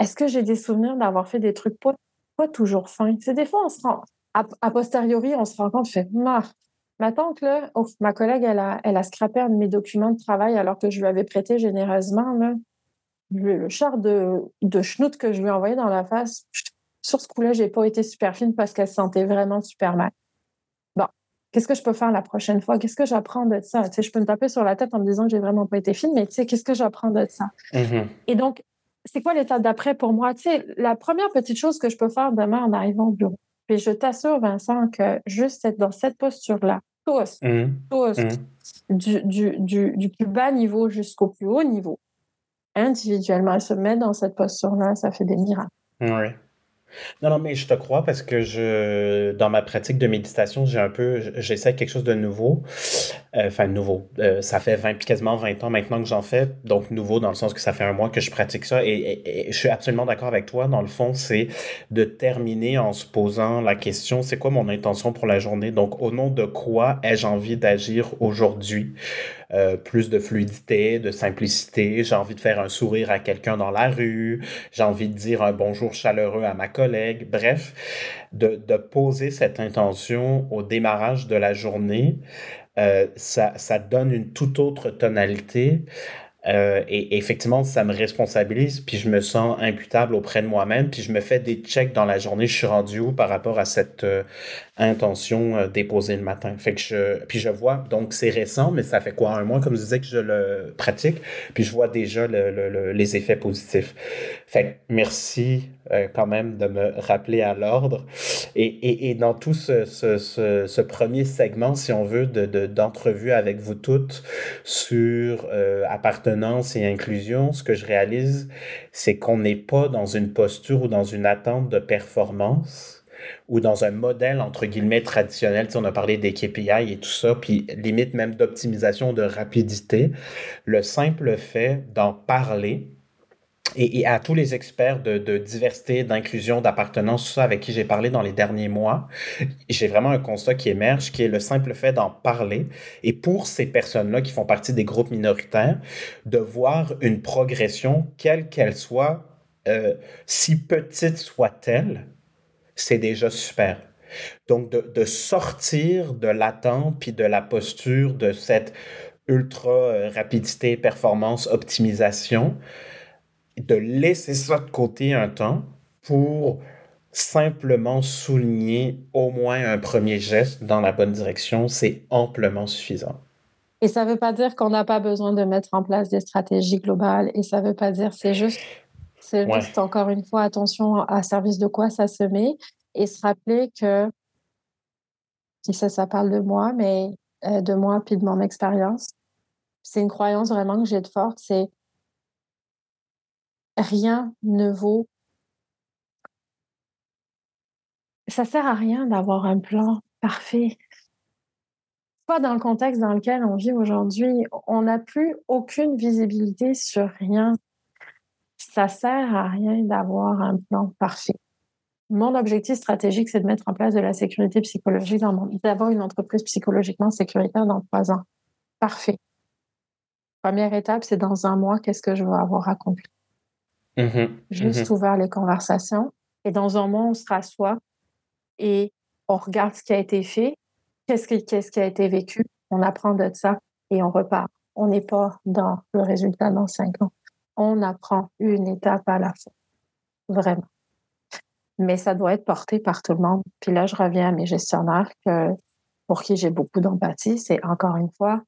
Est-ce que j'ai des souvenirs d'avoir fait des trucs pas, pas toujours fins? C'est des fois, on se rend... A, a posteriori, on se rend compte, on fait... Marre. Ma tante, là, oh, ma collègue, elle a, elle a scrappé un de mes documents de travail alors que je lui avais prêté généreusement là, le, le char de, de schnout que je lui ai envoyé dans la face. Sur ce coup-là, j'ai pas été super fine parce qu'elle se sentait vraiment super mal. Bon, qu'est-ce que je peux faire la prochaine fois? Qu'est-ce que j'apprends de ça? Tu sais, je peux me taper sur la tête en me disant que j'ai vraiment pas été fine, mais tu sais, qu'est-ce que j'apprends de ça? Mm-hmm. Et donc, c'est quoi l'étape d'après pour moi? Tu sais, la première petite chose que je peux faire demain en arrivant au bureau. Puis je t'assure, Vincent, que juste être dans cette posture-là, tous, mmh. tous, mmh. Du, du, du, du plus bas niveau jusqu'au plus haut niveau, individuellement, elle se met dans cette posture-là, ça fait des miracles. Oui. Non, non, mais je te crois parce que je, dans ma pratique de méditation, j'ai un peu, j'essaie quelque chose de nouveau. Enfin, euh, nouveau. Euh, ça fait vingt, quasiment vingt ans maintenant que j'en fais. Donc, nouveau dans le sens que ça fait un mois que je pratique ça. Et, et, et je suis absolument d'accord avec toi. Dans le fond, c'est de terminer en se posant la question, c'est quoi mon intention pour la journée? Donc, au nom de quoi ai-je envie d'agir aujourd'hui? Euh, plus de fluidité, de simplicité. J'ai envie de faire un sourire à quelqu'un dans la rue. J'ai envie de dire un bonjour chaleureux à ma collègue. Bref, de, de poser cette intention au démarrage de la journée, euh, ça, ça donne une toute autre tonalité. Euh, et, et effectivement, ça me responsabilise, puis je me sens imputable auprès de moi-même, puis je me fais des checks dans la journée, je suis rendu où par rapport à cette euh, intention euh, déposée le matin. Fait que je, puis je vois, donc c'est récent, mais ça fait quoi, un mois, comme je disais, que je le pratique, puis je vois déjà le, le, le, les effets positifs. Fait que merci euh, quand même de me rappeler à l'ordre. Et, et, et dans tout ce, ce, ce, ce premier segment, si on veut, de, de, d'entrevue avec vous toutes sur euh, appartenance et inclusion, ce que je réalise, c'est qu'on n'est pas dans une posture ou dans une attente de performance ou dans un modèle, entre guillemets, traditionnel. Tu sais, on a parlé des K P I et tout ça, puis limite même d'optimisation, de rapidité. Le simple fait d'en parler, et, et à tous les experts de, de diversité, d'inclusion, d'appartenance, tout ça avec qui j'ai parlé dans les derniers mois, j'ai vraiment un constat qui émerge, qui est le simple fait d'en parler. Et pour ces personnes-là qui font partie des groupes minoritaires, de voir une progression, quelle qu'elle soit, euh, si petite soit-elle, c'est déjà super. Donc, de, de sortir de l'attente puis de la posture de cette ultra-rapidité, performance, optimisation, de laisser ça de côté un temps pour simplement souligner au moins un premier geste dans la bonne direction, c'est amplement suffisant. Et ça ne veut pas dire qu'on n'a pas besoin de mettre en place des stratégies globales, et ça ne veut pas dire, c'est juste, c'est ouais. juste encore une fois, attention à service de quoi ça se met, et se rappeler que, ça, ça parle de moi, mais euh, de moi puis de mon expérience, c'est une croyance vraiment que j'ai de forte, c'est rien ne vaut. Ça sert à rien d'avoir un plan parfait. Pas dans le contexte dans lequel on vit aujourd'hui. On n'a plus aucune visibilité sur rien. Ça sert à rien d'avoir un plan parfait. Mon objectif stratégique, c'est de mettre en place de la sécurité psychologique, dans mon... d'avoir une entreprise psychologiquement sécuritaire dans trois ans. Parfait. Première étape, c'est dans un mois, qu'est-ce que je vais avoir accompli? Mmh, Juste mmh. ouvert les conversations. Et dans un mois, on se rassoit et on regarde ce qui a été fait, qu'est-ce qui, qu'est-ce qui a été vécu, on apprend de ça et on repart. On n'est pas dans le résultat dans cinq ans. On apprend une étape à la fois. Vraiment. Mais ça doit être porté par tout le monde. Puis là, je reviens à mes gestionnaires que, pour qui j'ai beaucoup d'empathie. C'est encore une fois,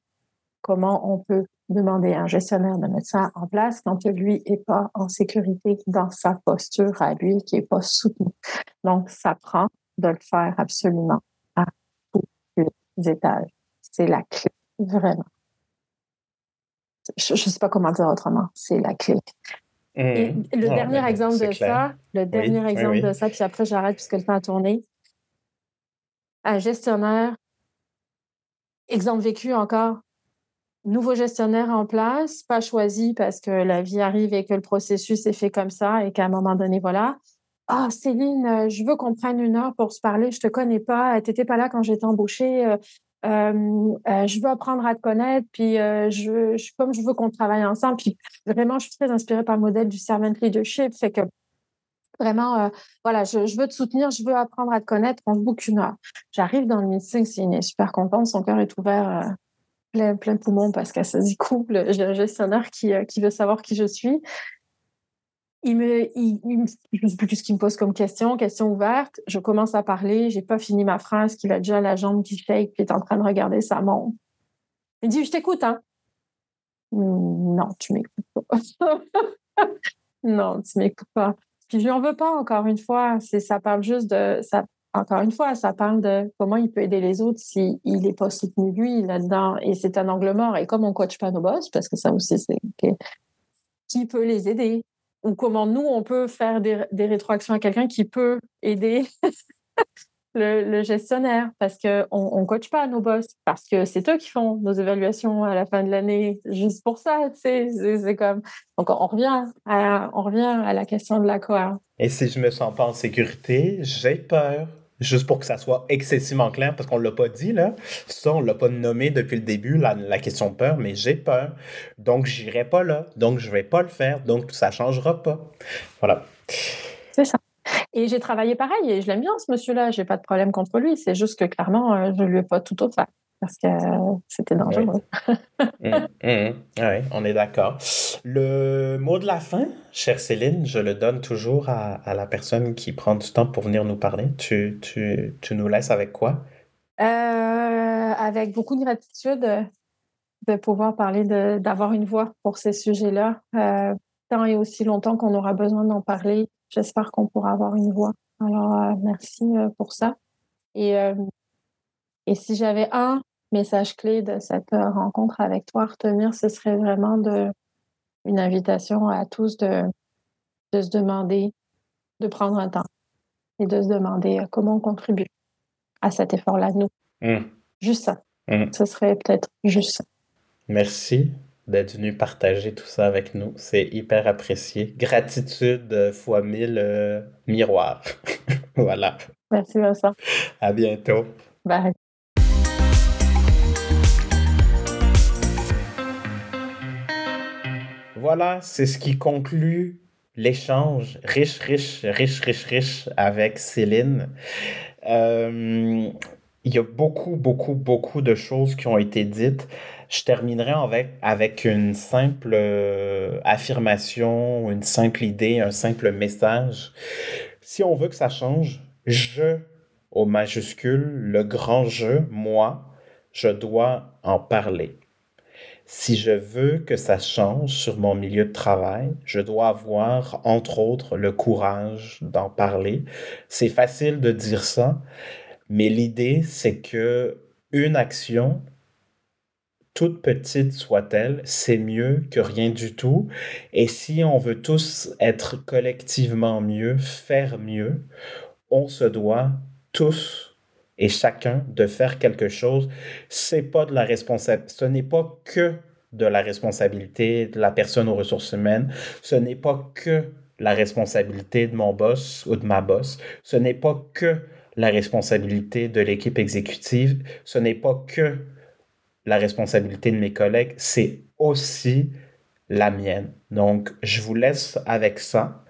comment on peut demander à un gestionnaire de mettre ça en place quand lui n'est pas en sécurité dans sa posture à lui, qui n'est pas soutenu. Donc, ça prend de le faire absolument à tous les étages. C'est la clé, vraiment. Je ne sais pas comment dire autrement. C'est la clé. Mmh. Et le non, dernier exemple de clair. ça, le dernier oui, exemple oui, oui. de ça, puis après j'arrête puisque le temps a tourné. Un gestionnaire, exemple vécu encore, nouveau gestionnaire en place, pas choisi parce que la vie arrive et que le processus est fait comme ça et qu'à un moment donné, voilà. Ah, oh, Céline, je veux qu'on prenne une heure pour se parler, je te connais pas, t'étais pas là quand j'étais embauchée. Euh, euh, je veux apprendre à te connaître, puis euh, je, je, comme je veux qu'on travaille ensemble, puis vraiment, je suis très inspirée par le modèle du servant leadership, fait que vraiment, euh, voilà, je, je veux te soutenir, je veux apprendre à te connaître, on se boucle une heure. J'arrive dans le meeting, Céline est super contente, son cœur est ouvert euh, plein, plein poumon parce qu'elle se dit cool, j'ai un gestionnaire qui, euh, qui veut savoir qui je suis. Il me, il, il, je ne sais plus ce qu'il me pose comme question, question ouverte. Je commence à parler, je n'ai pas fini ma phrase, qu'il a déjà la jambe qui shake, puis est en train de regarder sa montre. Il dit, je t'écoute, hein? Non, tu ne m'écoutes pas. non, tu ne m'écoutes pas. Puis je n'en veux pas, encore une fois. C'est, ça parle juste de... Ça, encore une fois, ça parle de comment il peut aider les autres s'il n'est pas soutenu, lui, là-dedans. Et c'est un angle mort. Et comme on ne coach pas nos boss, parce que ça aussi, c'est... Okay, qui peut les aider? Ou comment nous, on peut faire des, des rétroactions à quelqu'un qui peut aider le, le gestionnaire, parce qu'on ne coach pas nos boss, parce que c'est eux qui font nos évaluations à la fin de l'année, juste pour ça, tu sais, c'est, c'est comme... Donc, on revient, à, on revient à la question de la cohérence. Et si je ne me sens pas en sécurité, j'ai peur. Juste pour que ça soit excessivement clair, parce qu'on ne l'a pas dit, là. Ça, on ne l'a pas nommé depuis le début, la, la question de peur, mais j'ai peur. Donc, je n'irai pas là. Donc, je ne vais pas le faire. Donc, ça ne changera pas. Voilà. C'est ça. Et j'ai travaillé pareil, et je l'aime bien, ce monsieur-là. Je n'ai pas de problème contre lui. C'est juste que, clairement, je ne lui ai pas tout offert, parce que euh, c'était dangereux. Oui, mmh, mmh. Ouais, on est d'accord. Le mot de la fin, chère Céline, je le donne toujours à, à la personne qui prend du temps pour venir nous parler. Tu, tu, tu nous laisses avec quoi? Euh, avec beaucoup de gratitude de pouvoir parler, de, d'avoir une voix pour ces sujets-là. Euh, tant et aussi longtemps qu'on aura besoin d'en parler, j'espère qu'on pourra avoir une voix. Alors, euh, merci pour ça. Et, euh, et si j'avais un message clé de cette rencontre avec toi à retenir, ce serait vraiment de, une invitation à tous de, de se demander, de prendre un temps et de se demander comment on contribue à cet effort-là, nous. Mmh. Juste ça. Mmh. Ce serait peut-être juste ça. Merci d'être venu partager tout ça avec nous. C'est hyper apprécié. Gratitude fois mille euh, miroirs. Voilà. Merci Vincent. À bientôt. Bye. Voilà, c'est ce qui conclut l'échange riche, riche, riche, riche, riche avec Céline. Euh, il y a beaucoup, beaucoup, beaucoup de choses qui ont été dites. Je terminerai avec, avec une simple affirmation, une simple idée, un simple message. Si on veut que ça change, je, au majuscule, le grand je, moi, je dois en parler. Si je veux que ça change sur mon milieu de travail, je dois avoir, entre autres, le courage d'en parler. C'est facile de dire ça, mais l'idée, c'est que une action toute petite soit-elle, c'est mieux que rien du tout. Et si on veut tous être collectivement mieux, faire mieux, on se doit tous et chacun de faire quelque chose. C'est pas de la responsabilité. Ce n'est pas que de la responsabilité de la personne aux ressources humaines. Ce n'est pas que la responsabilité de mon boss ou de ma boss. Ce n'est pas que la responsabilité de l'équipe exécutive. Ce n'est pas que la responsabilité de mes collègues. C'est aussi la mienne. Donc, je vous laisse avec ça.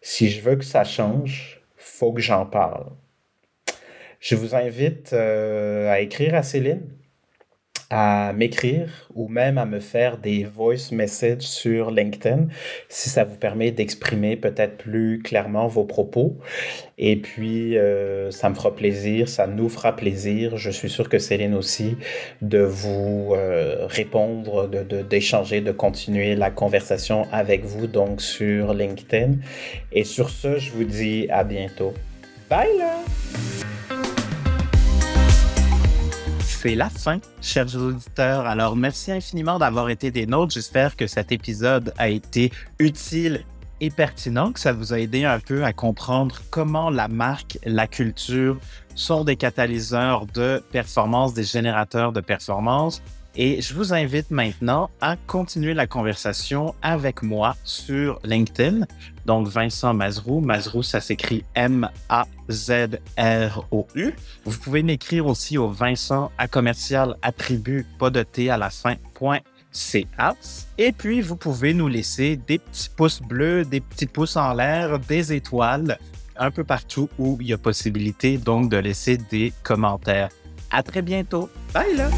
Si je veux que ça change, il faut que j'en parle. Je vous invite euh, à écrire à Céline, à m'écrire ou même à me faire des voice messages sur LinkedIn si ça vous permet d'exprimer peut-être plus clairement vos propos. Et puis, euh, ça me fera plaisir, ça nous fera plaisir. Je suis sûr que Céline aussi, de vous euh, répondre, de, de, d'échanger, de continuer la conversation avec vous donc sur LinkedIn. Et sur ce, je vous dis à bientôt. Bye là! C'est la fin, chers auditeurs. Alors, merci infiniment d'avoir été des nôtres. J'espère que cet épisode a été utile et pertinent, que ça vous a aidé un peu à comprendre comment la marque, la culture sont des catalyseurs de performance, des générateurs de performance. Et je vous invite maintenant à continuer la conversation avec moi sur LinkedIn. Donc, Vincent Mazrou. Mazrou, ça s'écrit M A Z R O U. Vous pouvez m'écrire aussi au Vincent à commercial attribut pas de T à la fin, point C A. Et puis, vous pouvez nous laisser des petits pouces bleus, des petits pouces en l'air, des étoiles, un peu partout où il y a possibilité donc de laisser des commentaires. À très bientôt. Bye là!